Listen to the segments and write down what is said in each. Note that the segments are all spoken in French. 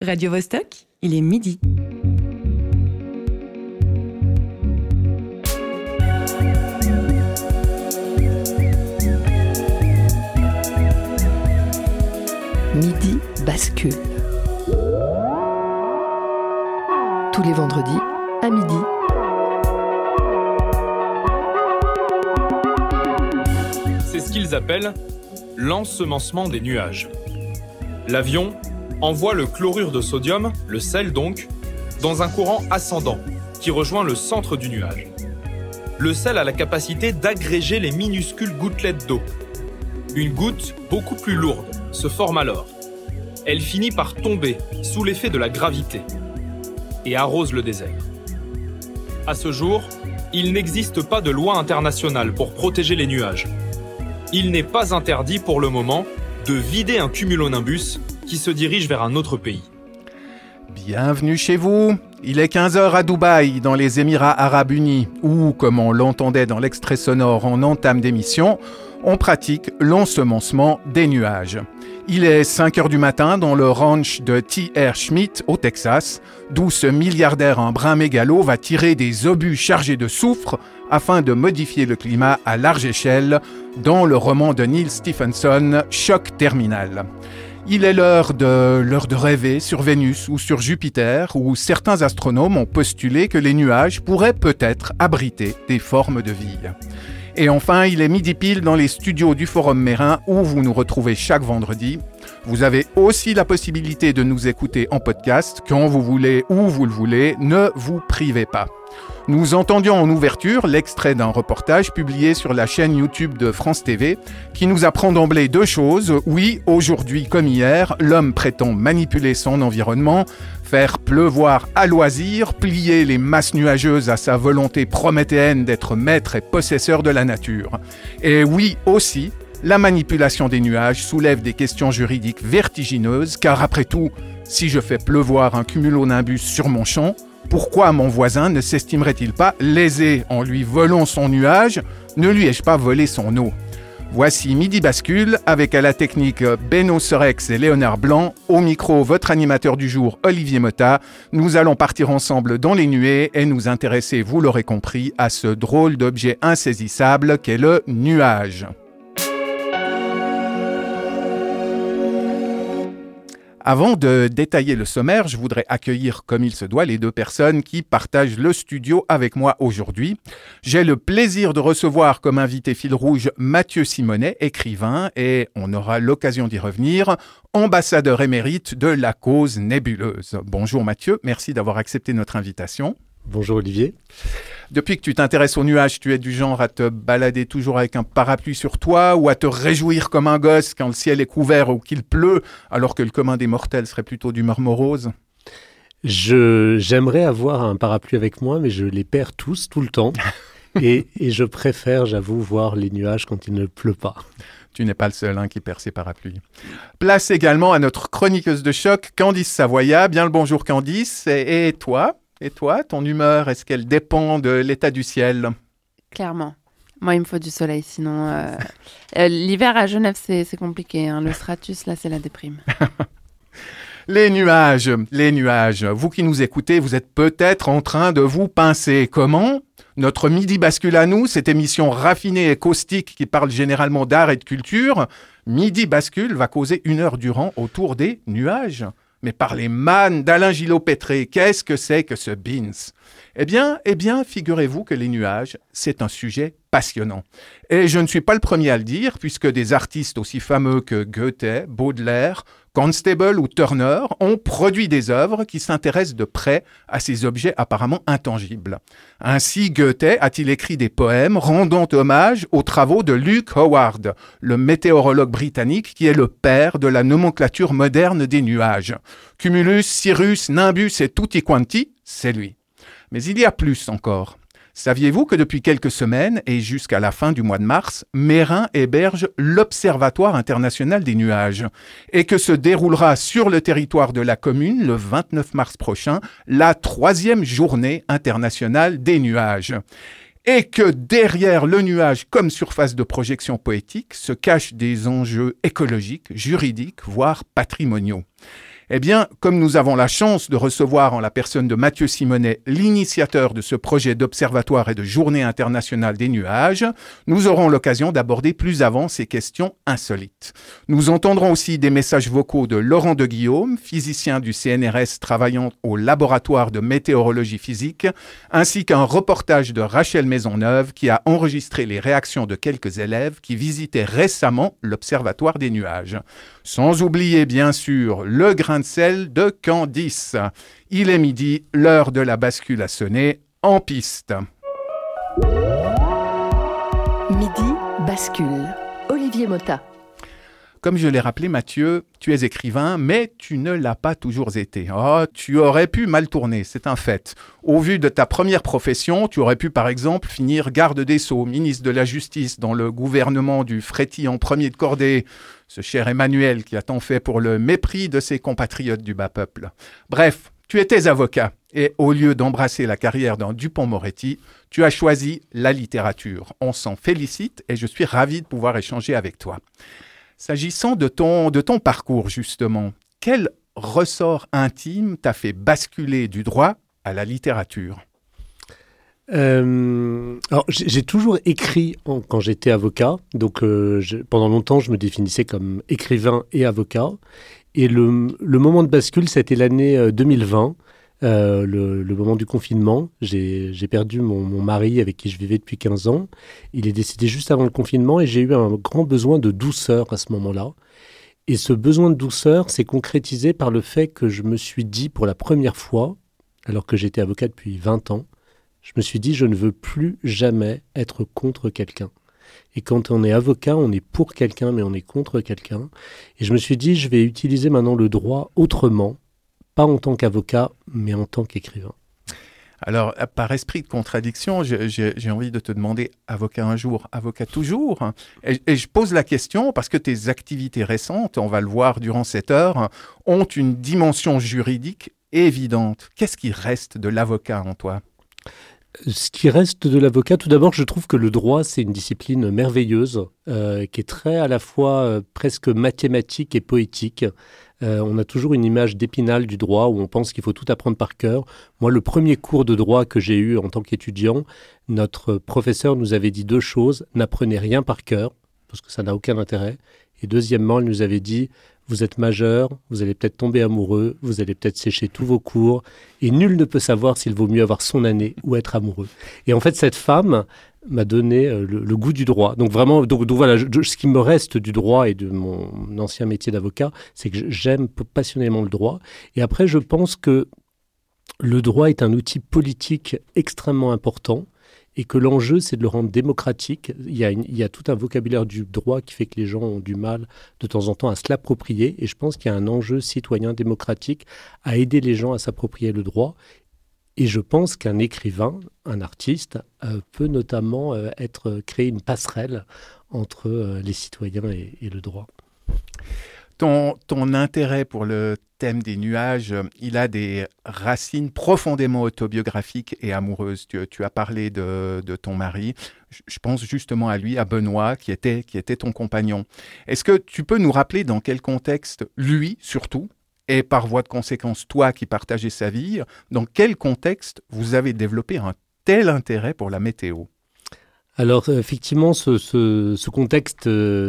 Radio Vostok, il est midi. Midi Bascule. Tous les vendredis à midi. C'est ce qu'ils appellent l'ensemencement des nuages. L'avion envoie le chlorure de sodium, le sel donc, dans un courant ascendant qui rejoint le centre du nuage. Le sel a la capacité d'agréger les minuscules gouttelettes d'eau. Une goutte beaucoup plus lourde se forme alors. Elle finit par tomber sous l'effet de la gravité et arrose le désert. À ce jour, il n'existe pas de loi internationale pour protéger les nuages. Il n'est pas interdit pour le moment de vider un cumulonimbus qui se dirige vers un autre pays. Bienvenue chez vous. Il est 15h à Dubaï, dans les Émirats Arabes Unis, où, comme on l'entendait dans l'extrait sonore en entame d'émission, on pratique l'ensemencement des nuages. Il est 5h du matin dans le ranch de T.R. Schmidt, au Texas, d'où ce milliardaire en brun mégalo va tirer des obus chargés de soufre afin de modifier le climat à large échelle dans le roman de Neil Stephenson, Choc terminal. Il est l'heure de rêver sur Vénus ou sur Jupiter, où certains astronomes ont postulé que les nuages pourraient peut-être abriter des formes de vie. Et enfin, il est midi pile dans les studios du Forum Meyrin, où vous nous retrouvez chaque vendredi. Vous avez aussi la possibilité de nous écouter en podcast, quand vous voulez, où vous le voulez, ne vous privez pas. Nous entendions en ouverture l'extrait d'un reportage publié sur la chaîne YouTube de France TV qui nous apprend d'emblée deux choses. Oui, aujourd'hui comme hier, l'homme prétend manipuler son environnement, faire pleuvoir à loisir, plier les masses nuageuses à sa volonté prométhéenne d'être maître et possesseur de la nature. Et oui aussi, la manipulation des nuages soulève des questions juridiques vertigineuses car après tout, si je fais pleuvoir un cumulonimbus sur mon champ, pourquoi mon voisin ne s'estimerait-il pas lésé en lui volant son nuage? Ne lui ai-je pas volé son eau? Voici Midi Bascule avec à la technique Benno Sorex et Léonard Blanc. Au micro, votre animateur du jour, Olivier Mota. Nous allons partir ensemble dans les nuées et nous intéresser, vous l'aurez compris, à ce drôle d'objet insaisissable qu'est le nuage. Avant de détailler le sommaire, je voudrais accueillir comme il se doit les deux personnes qui partagent le studio avec moi aujourd'hui. J'ai le plaisir de recevoir comme invité fil rouge Mathieu Simonet, écrivain, et on aura l'occasion d'y revenir, ambassadeur émérite de la cause nébuleuse. Bonjour Mathieu, merci d'avoir accepté notre invitation. Bonjour Olivier. Depuis que tu t'intéresses aux nuages, tu es du genre à te balader toujours avec un parapluie sur toi ou à te réjouir comme un gosse quand le ciel est couvert ou qu'il pleut, alors que le commun des mortels serait plutôt d'humeur morose? J'aimerais avoir un parapluie avec moi, mais je les perds tous, tout le temps. et je préfère, j'avoue, voir les nuages quand il ne pleut pas. Tu n'es pas le seul qui perd ses parapluies. Place également à notre chroniqueuse de choc, Candice Savoya. Bien le bonjour Candice, et toi? Et toi, ton humeur, est-ce qu'elle dépend de l'état du ciel? Clairement. Moi, il me faut du soleil, sinon... l'hiver à Genève, c'est compliqué. Le stratus, là, c'est la déprime. Les nuages. Vous qui nous écoutez, vous êtes peut-être en train de vous pincer. Comment ? Notre Midi Bascule à nous, cette émission raffinée et caustique qui parle généralement d'art et de culture, Midi Bascule va causer une heure durant autour des nuages. Mais par les mannes d'Alain Gillot-Pétré, qu'est-ce que c'est que ce beans ? Eh bien, figurez-vous que les nuages, c'est un sujet passionnant. Et je ne suis pas le premier à le dire, puisque des artistes aussi fameux que Goethe, Baudelaire, Constable ou Turner ont produit des œuvres qui s'intéressent de près à ces objets apparemment intangibles. Ainsi, Goethe a-t-il écrit des poèmes rendant hommage aux travaux de Luke Howard, le météorologue britannique qui est le père de la nomenclature moderne des nuages. Cumulus, Cirrus, Nimbus et Tutti Quanti, c'est lui. Mais il y a plus encore. Saviez-vous que depuis quelques semaines et jusqu'à la fin du mois de mars, Meyrin héberge l'Observatoire international des nuages et que se déroulera sur le territoire de la commune le 29 mars prochain la 3e Journée internationale des nuages. Et que derrière le nuage comme surface de projection poétique se cachent des enjeux écologiques, juridiques, voire patrimoniaux. Eh bien, comme nous avons la chance de recevoir en la personne de Mathieu Simonet, l'initiateur de ce projet d'observatoire et de journée internationale des nuages, nous aurons l'occasion d'aborder plus avant ces questions insolites. Nous entendrons aussi des messages vocaux de Laurent Deguillaume, physicien du CNRS travaillant au Laboratoire de météorologie physique, ainsi qu'un reportage de Rachel Maisonneuve qui a enregistré les réactions de quelques élèves qui visitaient récemment l'Observatoire des nuages. Sans oublier, bien sûr, le grain de sel de Candice. Il est midi, l'heure de la bascule a sonné, en piste. Midi bascule, Olivier Mota. Comme je l'ai rappelé, Mathieu, tu es écrivain, mais tu ne l'as pas toujours été. Oh, tu aurais pu mal tourner, c'est un fait. Au vu de ta première profession, tu aurais pu, par exemple, finir garde des Sceaux, ministre de la Justice, dans le gouvernement du frétillant premier de cordée, ce cher Emmanuel qui a tant fait pour le mépris de ses compatriotes du bas peuple. Bref, tu étais avocat, et au lieu d'embrasser la carrière d'un Dupont-Moretti, tu as choisi la littérature. On s'en félicite, et je suis ravi de pouvoir échanger avec toi. S'agissant de ton parcours, justement, quel ressort intime t'a fait basculer du droit à la littérature ? Alors, j'ai toujours écrit quand j'étais avocat. Donc, pendant longtemps, je me définissais comme écrivain et avocat. Et le moment de bascule, ça a été l'année 2020, le moment du confinement. J'ai perdu mon mari avec qui je vivais depuis 15 ans. Il est décédé juste avant le confinement et j'ai eu un grand besoin de douceur à ce moment-là. Et ce besoin de douceur s'est concrétisé par le fait que je me suis dit pour la première fois, alors que j'étais avocat depuis 20 ans, je me suis dit je ne veux plus jamais être contre quelqu'un. Et quand on est avocat, on est pour quelqu'un mais on est contre quelqu'un. Et je me suis dit je vais utiliser maintenant le droit autrement. Pas en tant qu'avocat, mais en tant qu'écrivain. Alors, par esprit de contradiction, j'ai envie de te demander avocat un jour, avocat toujours. Et je pose la question parce que tes activités récentes, on va le voir durant cette heure, ont une dimension juridique évidente. Qu'est-ce qui reste de l'avocat en toi ? Ce qui reste de l'avocat, tout d'abord, je trouve que le droit, c'est une discipline merveilleuse qui est très à la fois presque mathématique et poétique. On a toujours une image d'épinal du droit où on pense qu'il faut tout apprendre par cœur. Moi, le premier cours de droit que j'ai eu en tant qu'étudiant, notre professeur nous avait dit deux choses. N'apprenez rien par cœur, parce que ça n'a aucun intérêt. Et deuxièmement, elle nous avait dit, vous êtes majeur, vous allez peut-être tomber amoureux, vous allez peut-être sécher tous vos cours, et nul ne peut savoir s'il vaut mieux avoir son année ou être amoureux. Et en fait, cette femme m'a donné le goût du droit. Donc vraiment, voilà, ce qui me reste du droit et de mon ancien métier d'avocat, c'est que j'aime passionnément le droit. Et après, je pense que le droit est un outil politique extrêmement important. Et que l'enjeu, c'est de le rendre démocratique. Il y a tout un vocabulaire du droit qui fait que les gens ont du mal de temps en temps à se l'approprier. Et je pense qu'il y a un enjeu citoyen démocratique à aider les gens à s'approprier le droit. Et je pense qu'un écrivain, un artiste, peut notamment créer une passerelle entre les citoyens et le droit. Ton intérêt pour le thème des nuages, il a des racines profondément autobiographiques et amoureuses. Tu as parlé de ton mari. Je pense justement à lui, à Benoît, qui était ton compagnon. Est-ce que tu peux nous rappeler dans quel contexte, lui surtout, et par voie de conséquence, toi qui partageais sa vie, dans quel contexte vous avez développé un tel intérêt pour la météo ? Alors, effectivement, ce contexte,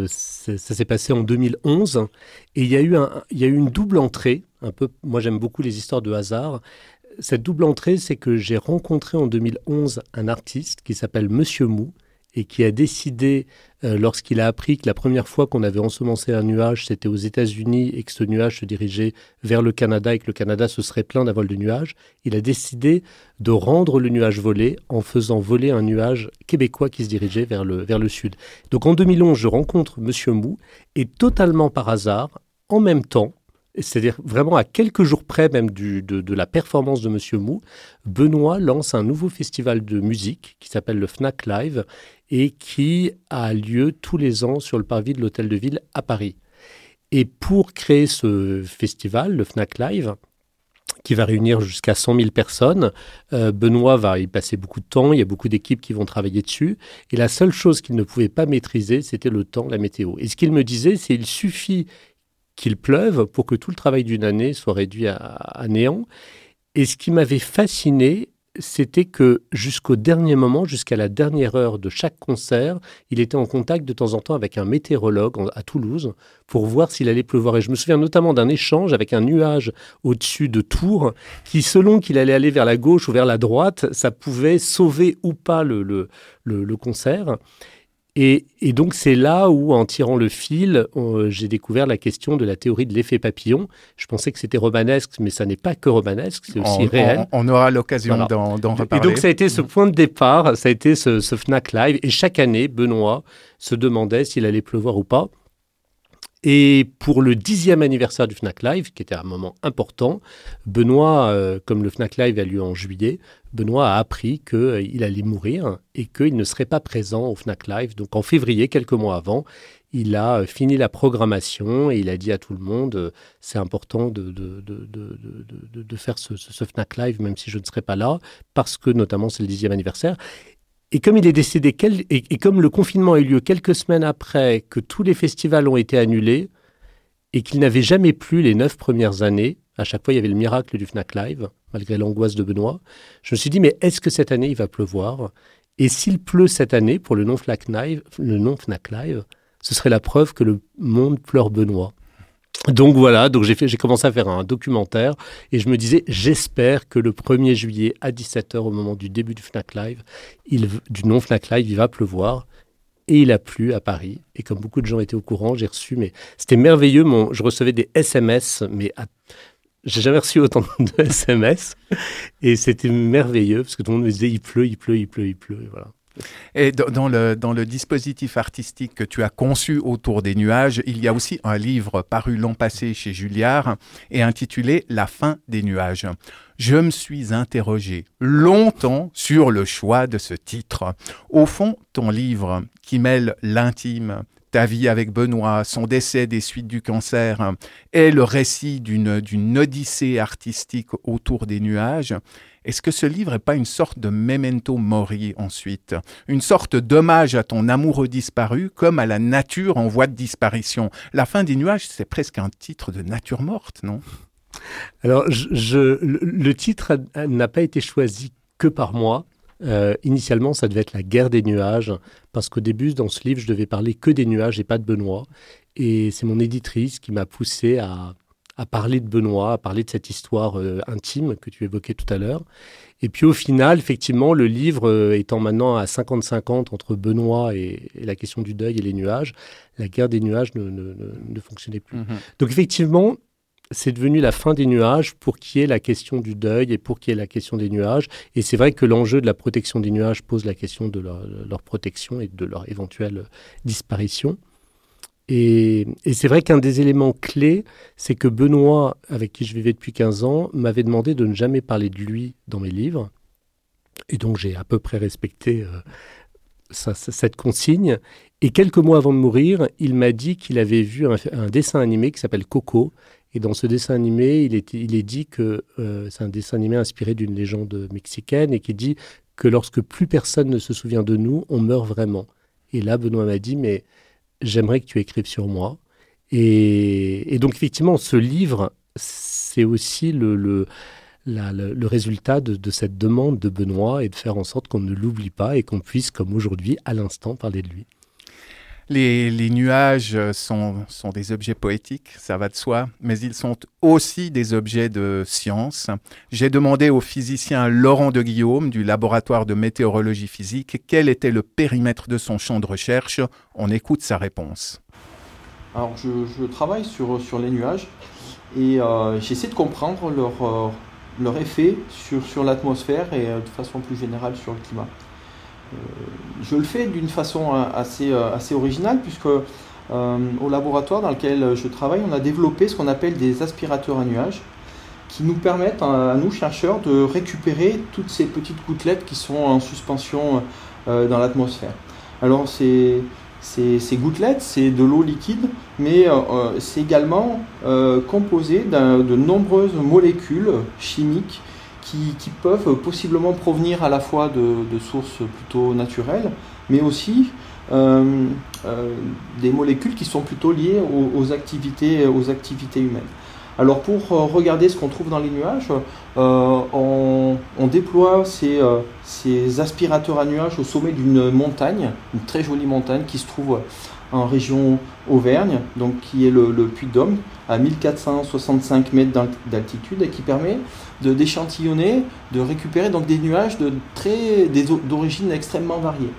ça s'est passé en 2011. Et il y a eu une double entrée. Un peu, moi, j'aime beaucoup les histoires de hasard. Cette double entrée, c'est que j'ai rencontré en 2011 un artiste qui s'appelle Monsieur Mou et qui a décidé, lorsqu'il a appris que la première fois qu'on avait ensemencé un nuage, c'était aux États-Unis et que ce nuage se dirigeait vers le Canada et que le Canada se serait plein d'un vol de nuages, il a décidé de rendre le nuage volé en faisant voler un nuage québécois qui se dirigeait vers le sud. Donc en 2011, je rencontre Monsieur Mou et totalement par hasard, en même temps, c'est-à-dire vraiment à quelques jours près même de la performance de Monsieur Mou, Benoît lance un nouveau festival de musique qui s'appelle le FNAC Live et qui a lieu tous les ans sur le parvis de l'Hôtel de Ville à Paris. Et pour créer ce festival, le FNAC Live, qui va réunir jusqu'à 100 000 personnes, Benoît va y passer beaucoup de temps, il y a beaucoup d'équipes qui vont travailler dessus, et la seule chose qu'il ne pouvait pas maîtriser, c'était le temps, la météo. Et ce qu'il me disait, c'est qu'il suffit qu'il pleuve pour que tout le travail d'une année soit réduit à néant. Et ce qui m'avait fasciné, c'était que jusqu'au dernier moment, jusqu'à la dernière heure de chaque concert, il était en contact de temps en temps avec un météorologue à Toulouse pour voir s'il allait pleuvoir. Et je me souviens notamment d'un échange avec un nuage au-dessus de Tours qui, selon qu'il allait aller vers la gauche ou vers la droite, ça pouvait sauver ou pas le concert. Et donc, c'est là où, en tirant le fil, j'ai découvert la question de la théorie de l'effet papillon. Je pensais que c'était romanesque, mais ça n'est pas que romanesque, c'est aussi réel. On aura l'occasion d'en reparler. Et donc, ça a été ce point de départ, ça a été ce FNAC Live. Et chaque année, Benoît se demandait s'il allait pleuvoir ou pas. Et pour le 10e anniversaire du FNAC Live, qui était un moment important, Benoît, comme le FNAC Live a lieu en juillet, Benoît a appris qu'il allait mourir et qu'il ne serait pas présent au FNAC Live. Donc en février, quelques mois avant, il a fini la programmation et il a dit à tout le monde c'est important de faire ce FNAC Live, même si je ne serai pas là, parce que notamment c'est le 10e anniversaire. Et comme il est décédé, et comme le confinement a eu lieu quelques semaines après, que tous les festivals ont été annulés et qu'il n'avait jamais plu les 9 premières années, à chaque fois il y avait le miracle du FNAC Live, malgré l'angoisse de Benoît, je me suis dit, mais est-ce que cette année il va pleuvoir ? Et s'il pleut cette année pour le non-FNAC Live, ce serait la preuve que le monde pleure Benoît. Donc voilà, donc j'ai commencé à faire un documentaire et je me disais, j'espère que le 1er juillet à 17h, au moment du début du FNAC Live, du non-FNAC Live, il va pleuvoir. Et il a plu à Paris. Et comme beaucoup de gens étaient au courant, j'ai reçu, mais c'était merveilleux, je recevais des SMS, mais j'ai jamais reçu autant de SMS. Et c'était merveilleux parce que tout le monde me disait, il pleut, et voilà. Et dans le dispositif artistique que tu as conçu autour des nuages, il y a aussi un livre paru l'an passé chez Julliard et intitulé « La fin des nuages ». Je me suis interrogé longtemps sur le choix de ce titre. Au fond, ton livre qui mêle l'intime, ta vie avec Benoît, son décès des suites du cancer, est le récit d'une odyssée artistique autour des nuages. Est-ce que ce livre n'est pas une sorte de memento mori ensuite? Une sorte d'hommage à ton amoureux disparu, comme à la nature en voie de disparition. La fin des nuages, c'est presque un titre de nature morte, non? Alors, le titre n'a pas été choisi que par moi. Initialement, ça devait être la guerre des nuages, parce qu'au début, dans ce livre, je devais parler que des nuages et pas de Benoît. Et c'est mon éditrice qui m'a poussé à parler de Benoît, à parler de cette histoire intime que tu évoquais tout à l'heure. Et puis au final, effectivement, le livre étant maintenant à 50-50 entre Benoît et la question du deuil et les nuages, la guerre des nuages ne fonctionnait plus. Donc effectivement, c'est devenu la fin des nuages pour qu'il y ait la question du deuil et pour qu'il y ait la question des nuages. Et c'est vrai que l'enjeu de la protection des nuages pose la question de leur protection et de leur éventuelle disparition. Et c'est vrai qu'un des éléments clés, c'est que Benoît, avec qui je vivais depuis 15 ans, m'avait demandé de ne jamais parler de lui dans mes livres. Et donc, j'ai à peu près respecté cette consigne. Et quelques mois avant de mourir, il m'a dit qu'il avait vu un dessin animé qui s'appelle Coco. Et dans ce dessin animé, il est dit que c'est un dessin animé inspiré d'une légende mexicaine et qui dit que lorsque plus personne ne se souvient de nous, on meurt vraiment. Et là, Benoît m'a dit, mais j'aimerais que tu écrives sur moi. Et donc, effectivement, ce livre, c'est aussi le résultat de cette demande de Benoît et de faire en sorte qu'on ne l'oublie pas et qu'on puisse, comme aujourd'hui, à l'instant, parler de lui. Les nuages sont des objets poétiques, ça va de soi, mais ils sont aussi des objets de science. J'ai demandé au physicien Laurent Deguillaume du Laboratoire de météorologie physique quel était le périmètre de son champ de recherche. On écoute sa réponse. Alors, je travaille sur les nuages et j'essaie de comprendre leur effet sur l'atmosphère et de façon plus générale sur le climat. Je le fais d'une façon assez originale puisque au laboratoire dans lequel je travaille, on a développé ce qu'on appelle des aspirateurs à nuages qui nous permettent à nous chercheurs de récupérer toutes ces petites gouttelettes qui sont en suspension dans l'atmosphère. Alors ces gouttelettes, c'est de l'eau liquide, mais c'est également composé de nombreuses molécules chimiques qui peuvent possiblement provenir à la fois de sources plutôt naturelles, mais aussi des molécules qui sont plutôt liées aux activités humaines. Alors pour regarder ce qu'on trouve dans les nuages, on déploie ces aspirateurs à nuages au sommet d'une montagne, une très jolie montagne qui se trouve en région Auvergne, donc qui est le Puy-de-Dôme, à 1465 mètres d'altitude, et qui permet d'échantillonner, de récupérer donc des nuages d'origine extrêmement variée.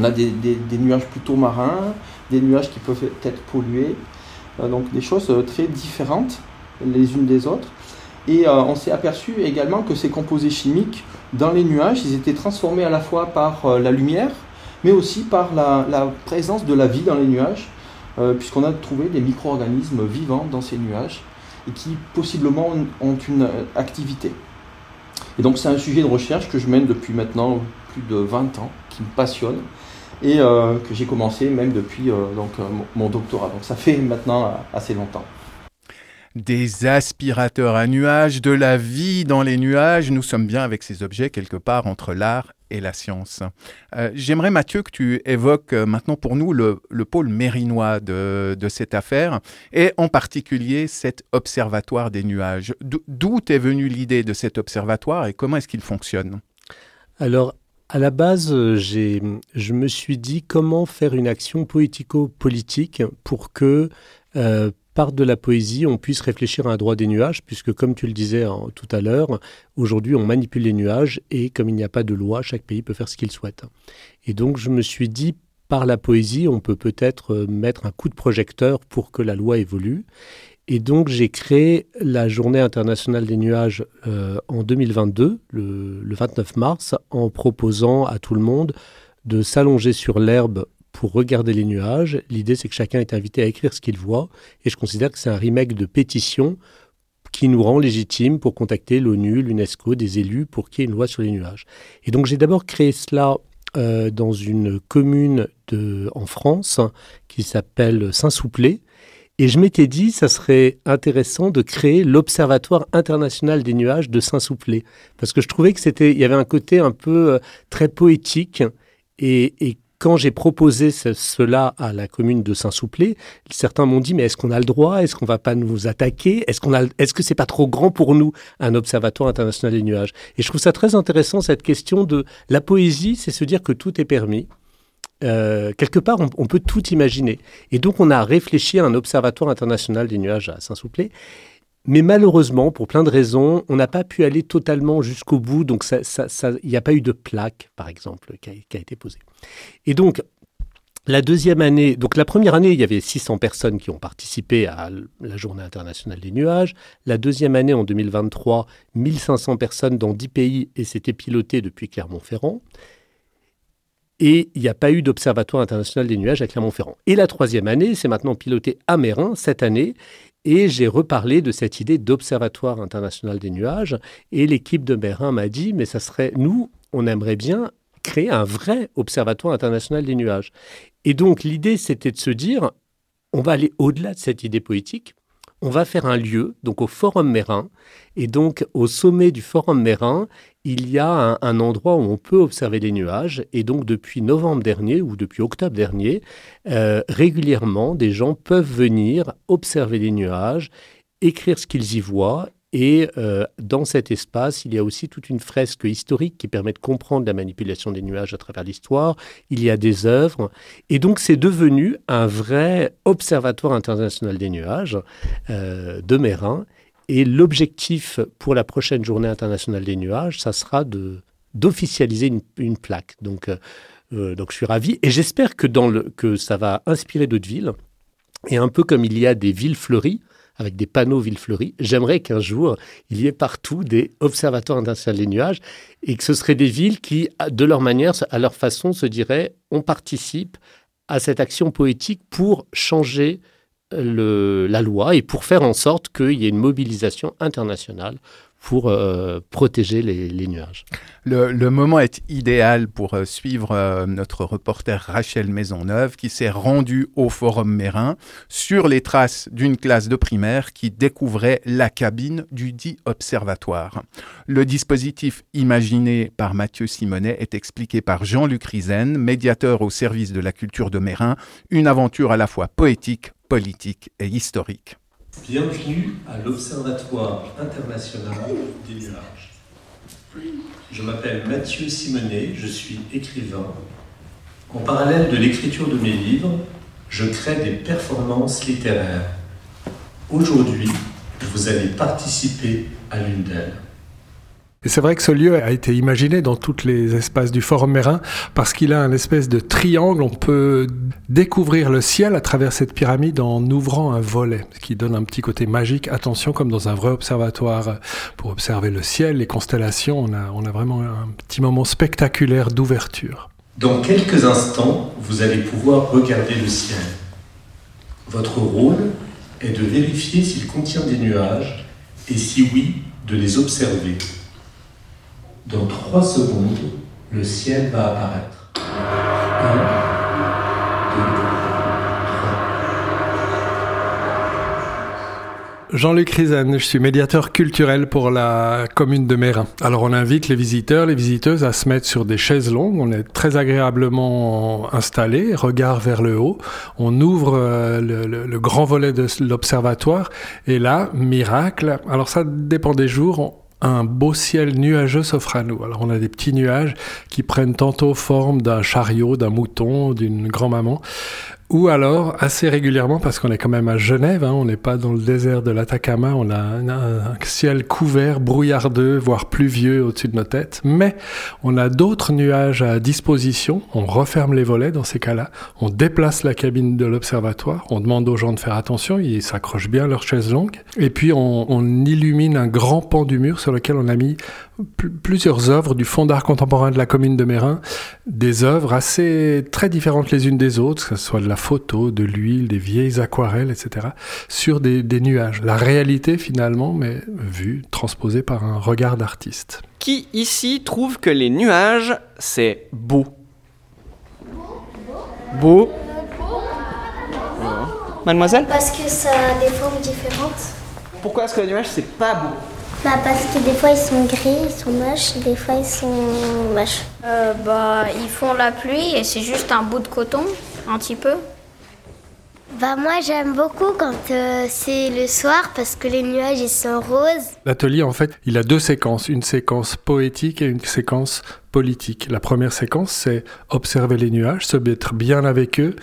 On a des nuages plutôt marins, des nuages qui peuvent être pollués, donc des choses très différentes les unes des autres. Et on s'est aperçu également que ces composés chimiques dans les nuages, ils étaient transformés à la fois par la lumière, mais aussi par la présence de la vie dans les nuages, puisqu'on a trouvé des micro-organismes vivants dans ces nuages et qui possiblement ont une activité. Et donc c'est un sujet de recherche que je mène depuis maintenant plus de 20 ans, qui me passionne, et que j'ai commencé même depuis mon doctorat. Donc ça fait maintenant assez longtemps. Des aspirateurs à nuages, de la vie dans les nuages, nous sommes bien avec ces objets quelque part entre l'art et la science. J'aimerais, Mathieu, que tu évoques maintenant pour nous le pôle mérinois de cette affaire, et en particulier cet observatoire des nuages. D'où est venue l'idée de cet observatoire et comment est-ce qu'il fonctionne? Alors, à la base, je me suis dit comment faire une action poético-politique pour que, par de la poésie, on puisse réfléchir à un droit des nuages, puisque comme tu le disais tout à l'heure, aujourd'hui on manipule les nuages et comme il n'y a pas de loi, chaque pays peut faire ce qu'il souhaite. Et donc je me suis dit, par la poésie, on peut peut-être mettre un coup de projecteur pour que la loi évolue. Et donc j'ai créé la Journée internationale des nuages en 2022, le 29 mars, en proposant à tout le monde de s'allonger sur l'herbe pour regarder les nuages. L'idée, c'est que chacun est invité à écrire ce qu'il voit. Et je considère que c'est un remake de pétition qui nous rend légitimes pour contacter l'ONU, l'UNESCO, des élus pour qu'il y ait une loi sur les nuages. Et donc, j'ai d'abord créé cela dans une commune en France qui s'appelle Saint-Souplé. Et je m'étais dit, ça serait intéressant de créer l'Observatoire international des nuages de Saint-Souplé. Parce que je trouvais que il y avait un côté un peu très poétique et quand j'ai proposé cela à la commune de Saint-Souplé, certains m'ont dit « mais est-ce qu'on a le droit ? Est-ce qu'on ne va pas nous attaquer ? Est-ce que ce n'est pas trop grand pour nous, un observatoire international des nuages ?» Et je trouve ça très intéressant, cette question de la poésie, c'est se dire que tout est permis. Quelque part, on peut tout imaginer. Et donc, on a réfléchi à un observatoire international des nuages à Saint-Souplé. Mais malheureusement, pour plein de raisons, on n'a pas pu aller totalement jusqu'au bout. Donc, il n'y a pas eu de plaque, par exemple, qui a été posée. Et donc, la deuxième année... Donc, la première année, il y avait 600 personnes qui ont participé à la Journée internationale des nuages. La deuxième année, en 2023, 1500 personnes dans 10 pays. Et c'était piloté depuis Clermont-Ferrand. Et il n'y a pas eu d'observatoire international des nuages à Clermont-Ferrand. Et la troisième année, c'est maintenant piloté à Meyrin, cette année. Et j'ai reparlé de cette idée d'observatoire international des nuages. Et l'équipe de Meyrin m'a dit, mais ça serait, nous, on aimerait bien créer un vrai observatoire international des nuages. Et donc, l'idée, c'était de se dire, on va aller au-delà de cette idée poétique. On va faire un lieu, donc au Forum Meyrin. Et donc, au sommet du Forum Meyrin, il y a un endroit où on peut observer les nuages. Et donc, depuis novembre dernier ou depuis octobre dernier, régulièrement, des gens peuvent venir observer les nuages, écrire ce qu'ils y voient. Et dans cet espace, il y a aussi toute une fresque historique qui permet de comprendre la manipulation des nuages à travers l'histoire. Il y a des œuvres. Et donc, c'est devenu un vrai observatoire international des nuages de Meyrin. Et l'objectif pour la prochaine Journée internationale des nuages, ça sera d'officialiser une plaque. Donc, je suis ravi. Et j'espère que ça va inspirer d'autres villes. Et un peu comme il y a des villes fleuries, avec des panneaux villes fleuries. J'aimerais qu'un jour, il y ait partout des observatoires internationaux des nuages et que ce seraient des villes qui, de leur manière, à leur façon, se diraient « on participe à cette action poétique pour changer la loi et pour faire en sorte qu'il y ait une mobilisation internationale pour protéger les nuages. Le moment est idéal pour suivre notre reporter Rachel Maisonneuve qui s'est rendue au Forum Meyrin sur les traces d'une classe de primaire qui découvrait la cabine du dit observatoire. Le dispositif imaginé par Mathieu Simonet est expliqué par Jean-Luc Rizen, médiateur au service de la culture de Meyrin, une aventure à la fois poétique, politique et historique. Bienvenue à l'Observatoire international des nuages. Je m'appelle Mathieu Simonet, je suis écrivain. En parallèle de l'écriture de mes livres, je crée des performances littéraires. Aujourd'hui, vous allez participer à l'une d'elles. Et c'est vrai que ce lieu a été imaginé dans tous les espaces du Forum Meyrin parce qu'il a une espèce de triangle. On peut découvrir le ciel à travers cette pyramide en ouvrant un volet, ce qui donne un petit côté magique. Attention, comme dans un vrai observatoire, pour observer le ciel, les constellations, on a vraiment un petit moment spectaculaire d'ouverture. Dans quelques instants, vous allez pouvoir regarder le ciel. Votre rôle est de vérifier s'il contient des nuages et si oui, de les observer. Dans 3 secondes, le ciel va apparaître. 1, 2, 3. Jean-Luc Rizen, je suis médiateur culturel pour la commune de Meyrin. Alors on invite les visiteurs, les visiteuses à se mettre sur des chaises longues. On est très agréablement installés, regard vers le haut. On ouvre le grand volet de l'observatoire. Et là, miracle, alors ça dépend des jours, un beau ciel nuageux s'offre à nous. Alors on a des petits nuages qui prennent tantôt forme d'un chariot, d'un mouton, d'une grand-maman, ou alors assez régulièrement, parce qu'on est quand même à Genève, on n'est pas dans le désert de l'Atacama, on a un ciel couvert, brouillardeux, voire pluvieux au-dessus de nos têtes, mais on a d'autres nuages à disposition, on referme les volets dans ces cas-là, on déplace la cabine de l'observatoire, on demande aux gens de faire attention, ils s'accrochent bien leurs chaises longues, et puis on illumine un grand pan du mur sur lequel on a mis plusieurs œuvres du Fonds d'art contemporain de la commune de Meyrin, des œuvres assez très différentes les unes des autres, que ce soit de la photo, de l'huile, des vieilles aquarelles, etc., sur des nuages. La réalité, finalement, mais vue, transposée par un regard d'artiste. Qui, ici, trouve que les nuages, c'est beau ? Beau ? Mademoiselle ? Parce que ça a des formes différentes. Pourquoi est-ce que les nuages, c'est pas beau ? Parce que des fois ils sont gris, ils sont moches, des fois ils sont moches. Ils font la pluie et c'est juste un bout de coton, un petit peu. Moi j'aime beaucoup quand c'est le soir parce que les nuages ils sont roses. L'atelier en fait, il a 2 séquences, une séquence poétique et une séquence politique. La première séquence c'est observer les nuages, se mettre bien avec eux.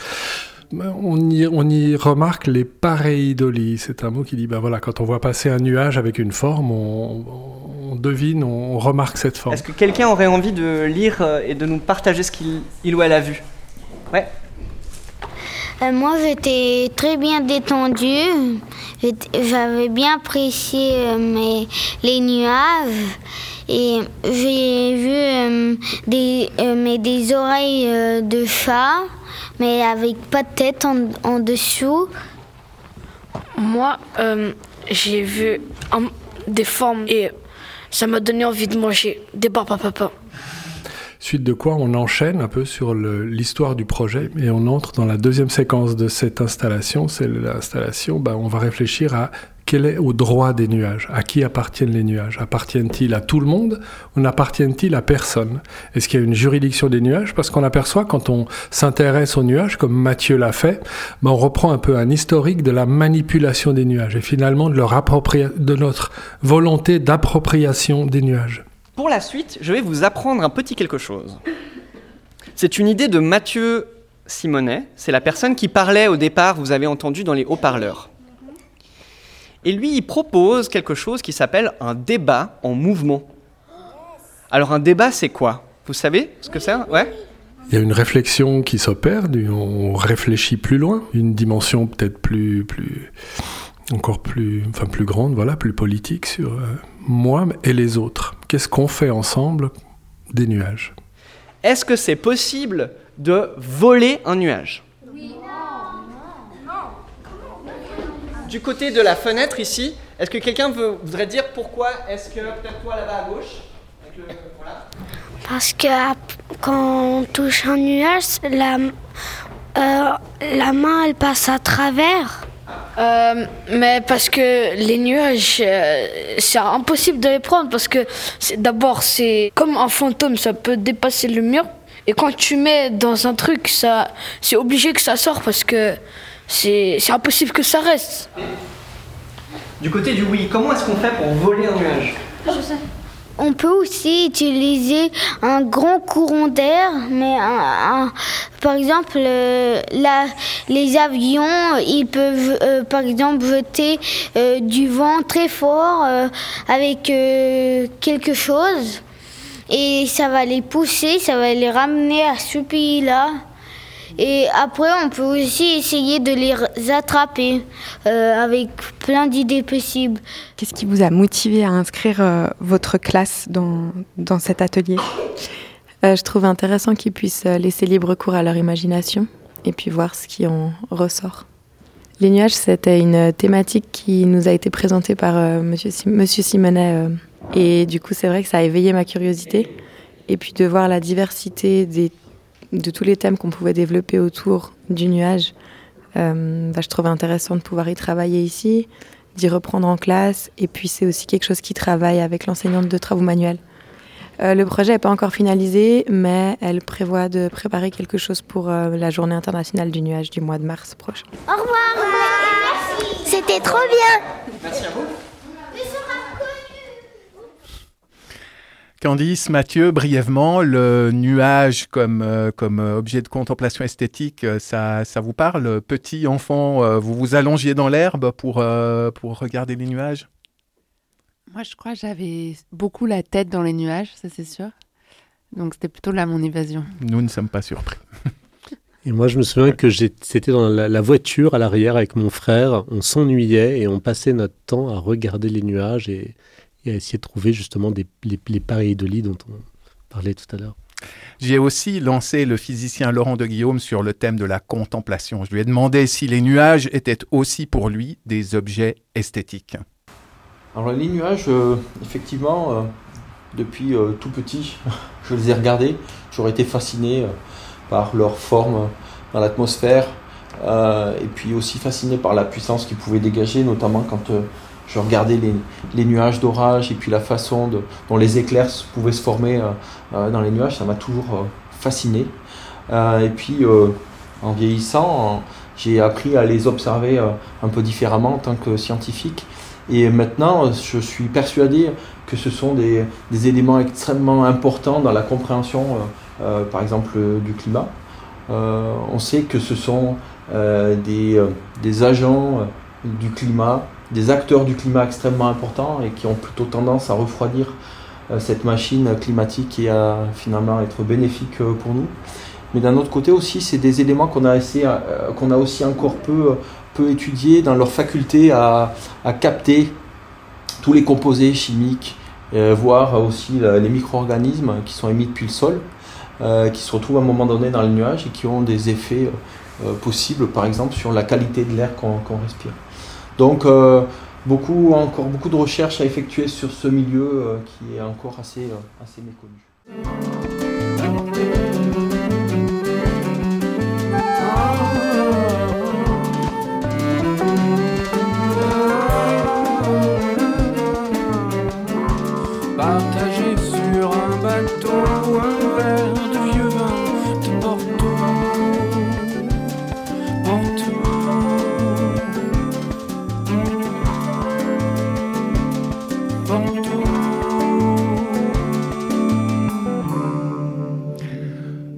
On y remarque les paréidolies, c'est un mot qui dit, quand on voit passer un nuage avec une forme, on devine, on remarque cette forme. Est-ce que quelqu'un aurait envie de lire et de nous partager ce qu'il ou elle a vu ? Ouais. Moi j'étais très bien détendue, j'avais bien apprécié les nuages et j'ai vu des oreilles de chat. Mais avec pas de tête en dessous. Moi, j'ai vu des formes et ça m'a donné envie de manger des papapapa. Suite de quoi, on enchaîne un peu sur l'histoire du projet et on entre dans la deuxième séquence de cette installation. C'est l'installation, on va réfléchir à quel est au droit des nuages, à qui appartiennent les nuages. Appartiennent-ils à tout le monde ou n'appartiennent-ils à personne ? Est-ce qu'il y a une juridiction des nuages ? Parce qu'on aperçoit, quand on s'intéresse aux nuages, comme Mathieu l'a fait, on reprend un peu un historique de la manipulation des nuages et finalement de de notre volonté d'appropriation des nuages. Pour la suite, je vais vous apprendre un petit quelque chose. C'est une idée de Mathieu Simonet, c'est la personne qui parlait au départ, vous avez entendu dans les haut-parleurs. Et lui, il propose quelque chose qui s'appelle un débat en mouvement. Alors un débat, c'est quoi ? Vous savez ce que c'est ? Ouais. Il y a une réflexion qui s'opère, on réfléchit plus loin, une dimension peut-être plus grande, plus politique sur moi et les autres. Qu'est-ce qu'on fait ensemble des nuages ? Est-ce que c'est possible de voler un nuage ? Oui. Non. du côté de la fenêtre ici, est-ce que quelqu'un voudrait dire pourquoi est-ce que, peut-être toi là-bas à gauche, avec le, voilà. Parce que quand on touche un nuage, la main elle passe à travers. Mais parce que les nuages, c'est impossible de les prendre parce que d'abord c'est comme un fantôme, ça peut dépasser le mur. Et quand tu mets dans un truc, ça, c'est obligé que ça sorte parce que c'est impossible que ça reste. Du côté du oui, comment est-ce qu'on fait pour voler un nuage ? Je sais. On peut aussi utiliser un grand courant d'air, mais par exemple, les avions, ils peuvent par exemple jeter du vent très fort avec quelque chose, et ça va les pousser, ça va les ramener à ce pays-là. Et après, on peut aussi essayer de les attraper avec plein d'idées possibles. Qu'est-ce qui vous a motivé à inscrire votre classe dans cet atelier ? Je trouve intéressant qu'ils puissent laisser libre cours à leur imagination et puis voir ce qui en ressort. Les nuages, c'était une thématique qui nous a été présentée par Monsieur Simonet. Et du coup, c'est vrai que ça a éveillé ma curiosité. Et puis de voir la diversité de tous les thèmes qu'on pouvait développer autour du nuage, je trouvais intéressant de pouvoir y travailler ici, d'y reprendre en classe, et puis c'est aussi quelque chose qui travaille avec l'enseignante de travaux manuels. Le projet n'est pas encore finalisé, mais elle prévoit de préparer quelque chose pour la Journée internationale du nuage du mois de mars prochain. Au revoir, merci. C'était trop bien. Merci à vous. Candice, Mathieu, brièvement, le nuage comme objet de contemplation esthétique, ça vous parle ? Petit enfant, vous vous allongiez dans l'herbe pour regarder les nuages ? Moi, je crois que j'avais beaucoup la tête dans les nuages, ça c'est sûr. Donc, c'était plutôt là mon évasion. Nous ne sommes pas surpris. Et moi, je me souviens que c'était dans la voiture à l'arrière avec mon frère. On s'ennuyait et on passait notre temps à regarder les nuages et à essayer de trouver justement les paréidolies dont on parlait tout à l'heure. J'ai aussi lancé le physicien Laurent Deguillaume sur le thème de la contemplation. Je lui ai demandé si les nuages étaient aussi pour lui des objets esthétiques. Alors les nuages, effectivement, depuis tout petit, je les ai regardés. J'aurais été fasciné par leur forme dans l'atmosphère et puis aussi fasciné par la puissance qu'ils pouvaient dégager, notamment quand... je regardais les nuages d'orage et puis la façon dont les éclairs pouvaient se former dans les nuages, ça m'a toujours fasciné. Et puis, en vieillissant, j'ai appris à les observer un peu différemment en tant que scientifique. Et maintenant, je suis persuadé que ce sont des éléments extrêmement importants dans la compréhension, par exemple, du climat. On sait que ce sont des agents du climat, des acteurs du climat extrêmement importants et qui ont plutôt tendance à refroidir cette machine climatique et à finalement être bénéfique pour nous. Mais d'un autre côté aussi, c'est des éléments qu'on a aussi encore peu étudiés dans leur faculté à capter tous les composés chimiques, voire aussi les micro-organismes qui sont émis depuis le sol, qui se retrouvent à un moment donné dans les nuages et qui ont des effets possibles, par exemple, sur la qualité de l'air qu'on respire. Donc, encore beaucoup de recherches à effectuer sur ce milieu qui est encore assez méconnu. Partagé sur un bateau, un verre de vieux vin de Porto.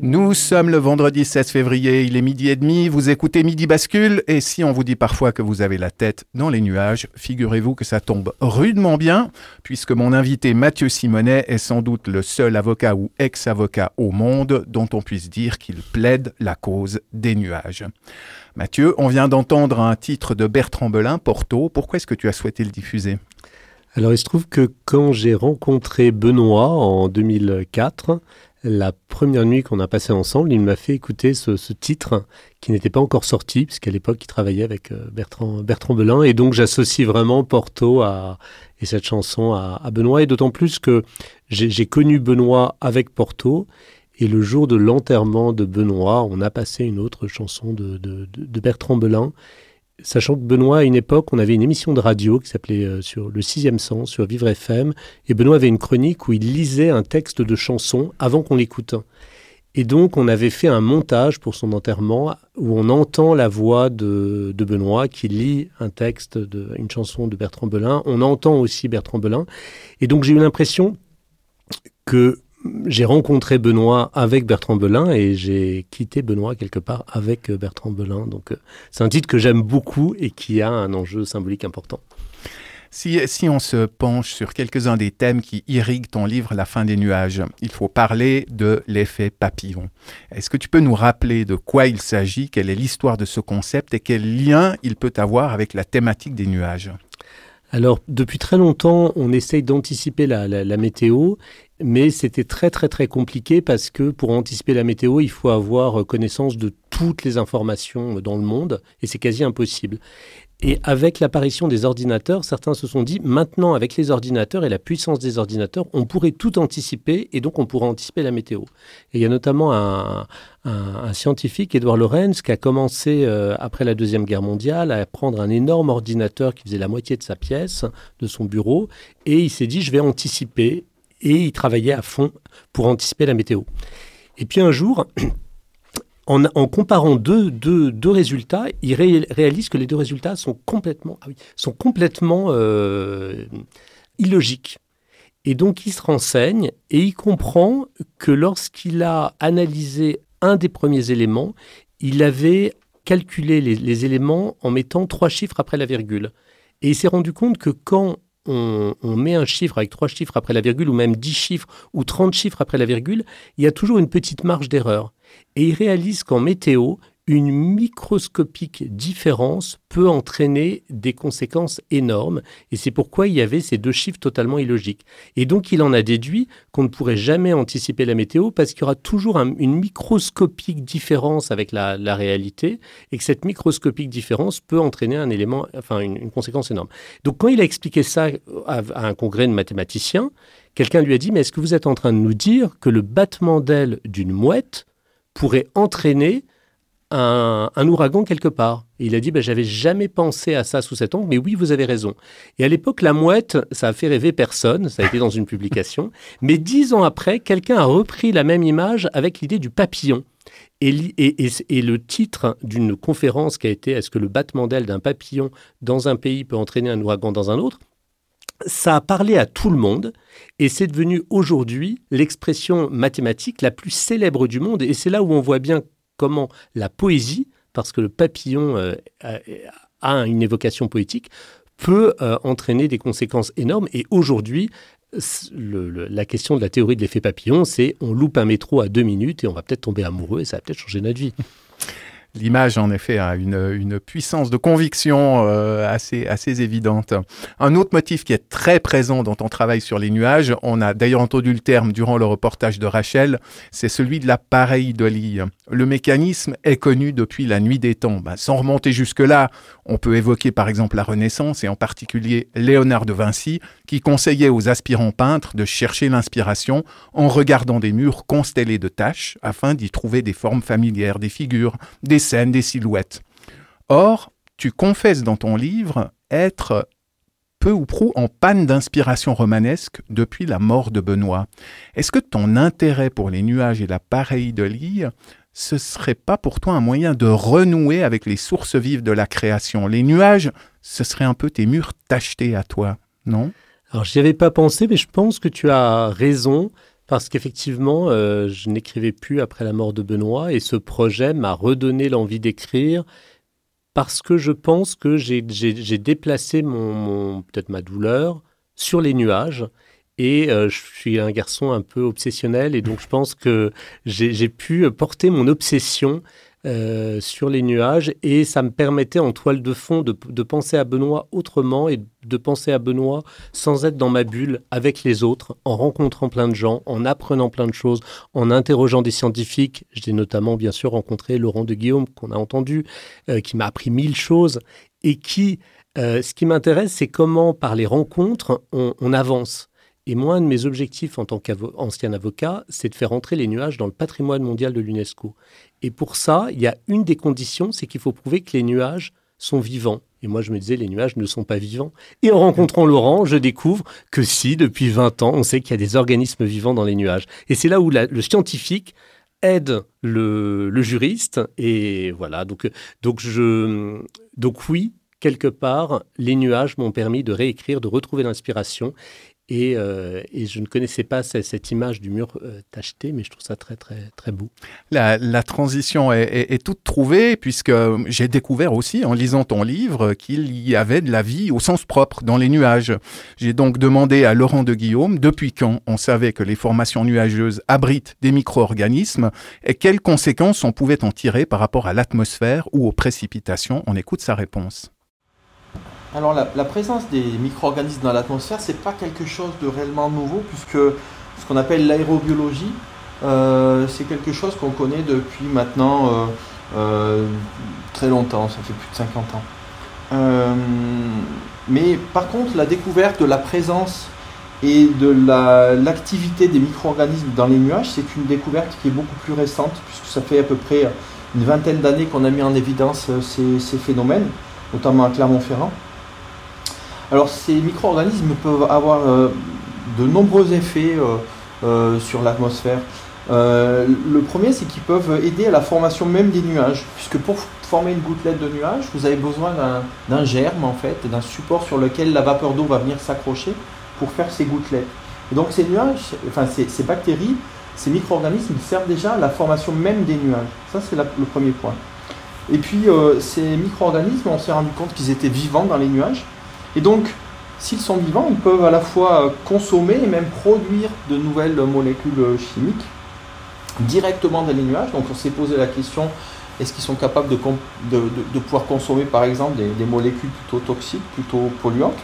Nous sommes le vendredi 16 février, il est 12h30, vous écoutez Midi Bascule et si on vous dit parfois que vous avez la tête dans les nuages, figurez-vous que ça tombe rudement bien puisque mon invité Mathieu Simonet est sans doute le seul avocat ou ex-avocat au monde dont on puisse dire qu'il plaide la cause des nuages. Mathieu, on vient d'entendre un titre de Bertrand Belin, Porto, pourquoi est-ce que tu as souhaité le diffuser ? Alors il se trouve que quand j'ai rencontré Benoît en 2004... la première nuit qu'on a passée ensemble, il m'a fait écouter ce titre qui n'était pas encore sorti, puisqu'à l'époque, il travaillait avec Bertrand Belin. Et donc, j'associe vraiment Porto et cette chanson à Benoît. Et d'autant plus que j'ai connu Benoît avec Porto. Et le jour de l'enterrement de Benoît, on a passé une autre chanson de Bertrand Belin. Sachant que Benoît, à une époque, on avait une émission de radio qui s'appelait sur le 6e sens, sur Vivre FM. Et Benoît avait une chronique où il lisait un texte de chanson avant qu'on l'écoute. Et donc, on avait fait un montage pour son enterrement où on entend la voix de Benoît qui lit un texte, une chanson de Bertrand Belin. On entend aussi Bertrand Belin. Et donc, j'ai eu l'impression que j'ai rencontré Benoît avec Bertrand Belin et j'ai quitté Benoît quelque part avec Bertrand Belin. Donc, c'est un titre que j'aime beaucoup et qui a un enjeu symbolique important. Si on se penche sur quelques-uns des thèmes qui irriguent ton livre « La fin des nuages », il faut parler de l'effet papillon. Est-ce que tu peux nous rappeler de quoi il s'agit, quelle est l'histoire de ce concept et quel lien il peut avoir avec la thématique des nuages ? Alors, depuis très longtemps, on essaye d'anticiper la météo, mais c'était très, très, très compliqué parce que pour anticiper la météo, il faut avoir connaissance de toutes les informations dans le monde et c'est quasi impossible. Et avec l'apparition des ordinateurs, certains se sont dit, maintenant, avec les ordinateurs et la puissance des ordinateurs, on pourrait tout anticiper et donc on pourrait anticiper la météo. Et il y a notamment un scientifique, Edouard Lorenz, qui a commencé après la Deuxième Guerre mondiale à prendre un énorme ordinateur qui faisait la moitié de sa pièce, de son bureau, et il s'est dit « je vais anticiper » et il travaillait à fond pour anticiper la météo. Et puis un jour, en comparant deux résultats, il réalise que les deux résultats sont complètement illogiques. Et donc il se renseigne et il comprend que lorsqu'il a analysé un des premiers éléments, il avait calculé les éléments en mettant 3 chiffres après la virgule. Et il s'est rendu compte que quand on met un chiffre avec 3 chiffres après la virgule, ou même 10 chiffres, ou 30 chiffres après la virgule, il y a toujours une petite marge d'erreur. Et il réalise qu'en météo, une microscopique différence peut entraîner des conséquences énormes. Et c'est pourquoi il y avait ces 2 chiffres totalement illogiques. Et donc, il en a déduit qu'on ne pourrait jamais anticiper la météo parce qu'il y aura toujours une microscopique différence avec la réalité et que cette microscopique différence peut entraîner une conséquence énorme. Donc, quand il a expliqué ça à un congrès de mathématiciens, quelqu'un lui a dit « Mais est-ce que vous êtes en train de nous dire que le battement d'aile d'une mouette pourrait entraîner un ouragan quelque part ?» Et il a dit « j'avais jamais pensé à ça sous cet angle, mais oui, vous avez raison. » Et à l'époque, la mouette, ça a fait rêver personne, ça a été dans une publication. Mais 10 ans après, quelqu'un a repris la même image avec l'idée du papillon. Et le titre d'une conférence qui a été « Est-ce que le battement d'aile d'un papillon dans un pays peut entraîner un ouragan dans un autre ?» Ça a parlé à tout le monde et c'est devenu aujourd'hui l'expression mathématique la plus célèbre du monde. Et c'est là où on voit bien comment la poésie, parce que le papillon a une évocation poétique, peut entraîner des conséquences énormes. Et aujourd'hui, la question de la théorie de l'effet papillon, c'est on loupe un métro à 2 minutes et on va peut-être tomber amoureux et ça va peut-être changer notre vie. L'image, en effet, a une puissance de conviction assez évidente. Un autre motif qui est très présent dans ton travail sur les nuages, on a d'ailleurs entendu le terme durant le reportage de Rachel, c'est celui de la pareidolie. Le mécanisme est connu depuis la nuit des temps. Sans remonter jusque-là, on peut évoquer par exemple la Renaissance et en particulier Léonard de Vinci, qui conseillait aux aspirants peintres de chercher l'inspiration en regardant des murs constellés de taches afin d'y trouver des formes familières, des figures, des scènes, des silhouettes. Or, tu confesses dans ton livre être peu ou prou en panne d'inspiration romanesque depuis la mort de Benoît. Est-ce que ton intérêt pour les nuages et la pareidolie, ce serait pas pour toi un moyen de renouer avec les sources vives de la création? Les nuages, ce serait un peu tes murs tachetés à toi, non? Alors, j'y avais pas pensé, mais je pense que tu as raison. Parce qu'effectivement, je n'écrivais plus après la mort de Benoît et ce projet m'a redonné l'envie d'écrire parce que je pense que j'ai déplacé peut-être ma douleur sur les nuages et je suis un garçon un peu obsessionnel et donc je pense que j'ai pu porter mon obsession sur les nuages, et ça me permettait en toile de fond de penser à Benoît autrement et de penser à Benoît sans être dans ma bulle avec les autres, en rencontrant plein de gens, en apprenant plein de choses, en interrogeant des scientifiques. J'ai notamment bien sûr rencontré Laurent Deguillaume qu'on a entendu, qui m'a appris 1000 choses et qui, ce qui m'intéresse, c'est comment par les rencontres on avance. Et moi, un de mes objectifs en tant qu'ancien avocat, c'est de faire entrer les nuages dans le patrimoine mondial de l'UNESCO. Et pour ça, il y a une des conditions, c'est qu'il faut prouver que les nuages sont vivants. Et moi, je me disais, les nuages ne sont pas vivants. Et en rencontrant Laurent, je découvre que si, depuis 20 ans, on sait qu'il y a des organismes vivants dans les nuages. Et c'est là où le scientifique aide le juriste. Et voilà, donc oui, quelque part, les nuages m'ont permis de réécrire, de retrouver l'inspiration. Et je ne connaissais pas cette image du mur tacheté, mais je trouve ça très, très, très beau. La transition est toute trouvée, puisque j'ai découvert aussi, en lisant ton livre, qu'il y avait de la vie au sens propre dans les nuages. J'ai donc demandé à Laurent Deguillaume depuis quand on savait que les formations nuageuses abritent des micro-organismes et quelles conséquences on pouvait en tirer par rapport à l'atmosphère ou aux précipitations. On écoute sa réponse. Alors la présence des micro-organismes dans l'atmosphère, c'est pas quelque chose de réellement nouveau, puisque ce qu'on appelle l'aérobiologie, c'est quelque chose qu'on connaît depuis maintenant très longtemps, ça fait plus de 50 ans. Mais par contre, la découverte de la présence et de l'activité des micro-organismes dans les nuages, c'est une découverte qui est beaucoup plus récente, puisque ça fait à peu près une vingtaine d'années qu'on a mis en évidence ces phénomènes, notamment à Clermont-Ferrand. Alors ces micro-organismes peuvent avoir de nombreux effets sur l'atmosphère. Le premier, c'est qu'ils peuvent aider à la formation même des nuages, puisque pour former une gouttelette de nuage, vous avez besoin d'un germe, en fait, d'un support sur lequel la vapeur d'eau va venir s'accrocher pour faire ces gouttelettes. Et donc ces nuages, enfin ces bactéries, ces micro-organismes servent déjà à la formation même des nuages. Ça, c'est le premier point. Et puis ces micro-organismes, on s'est rendu compte qu'ils étaient vivants dans les nuages. Et donc, s'ils sont vivants, ils peuvent à la fois consommer et même produire de nouvelles molécules chimiques directement dans les nuages. Donc on s'est posé la question, est-ce qu'ils sont capables de pouvoir consommer par exemple des molécules plutôt toxiques, plutôt polluantes?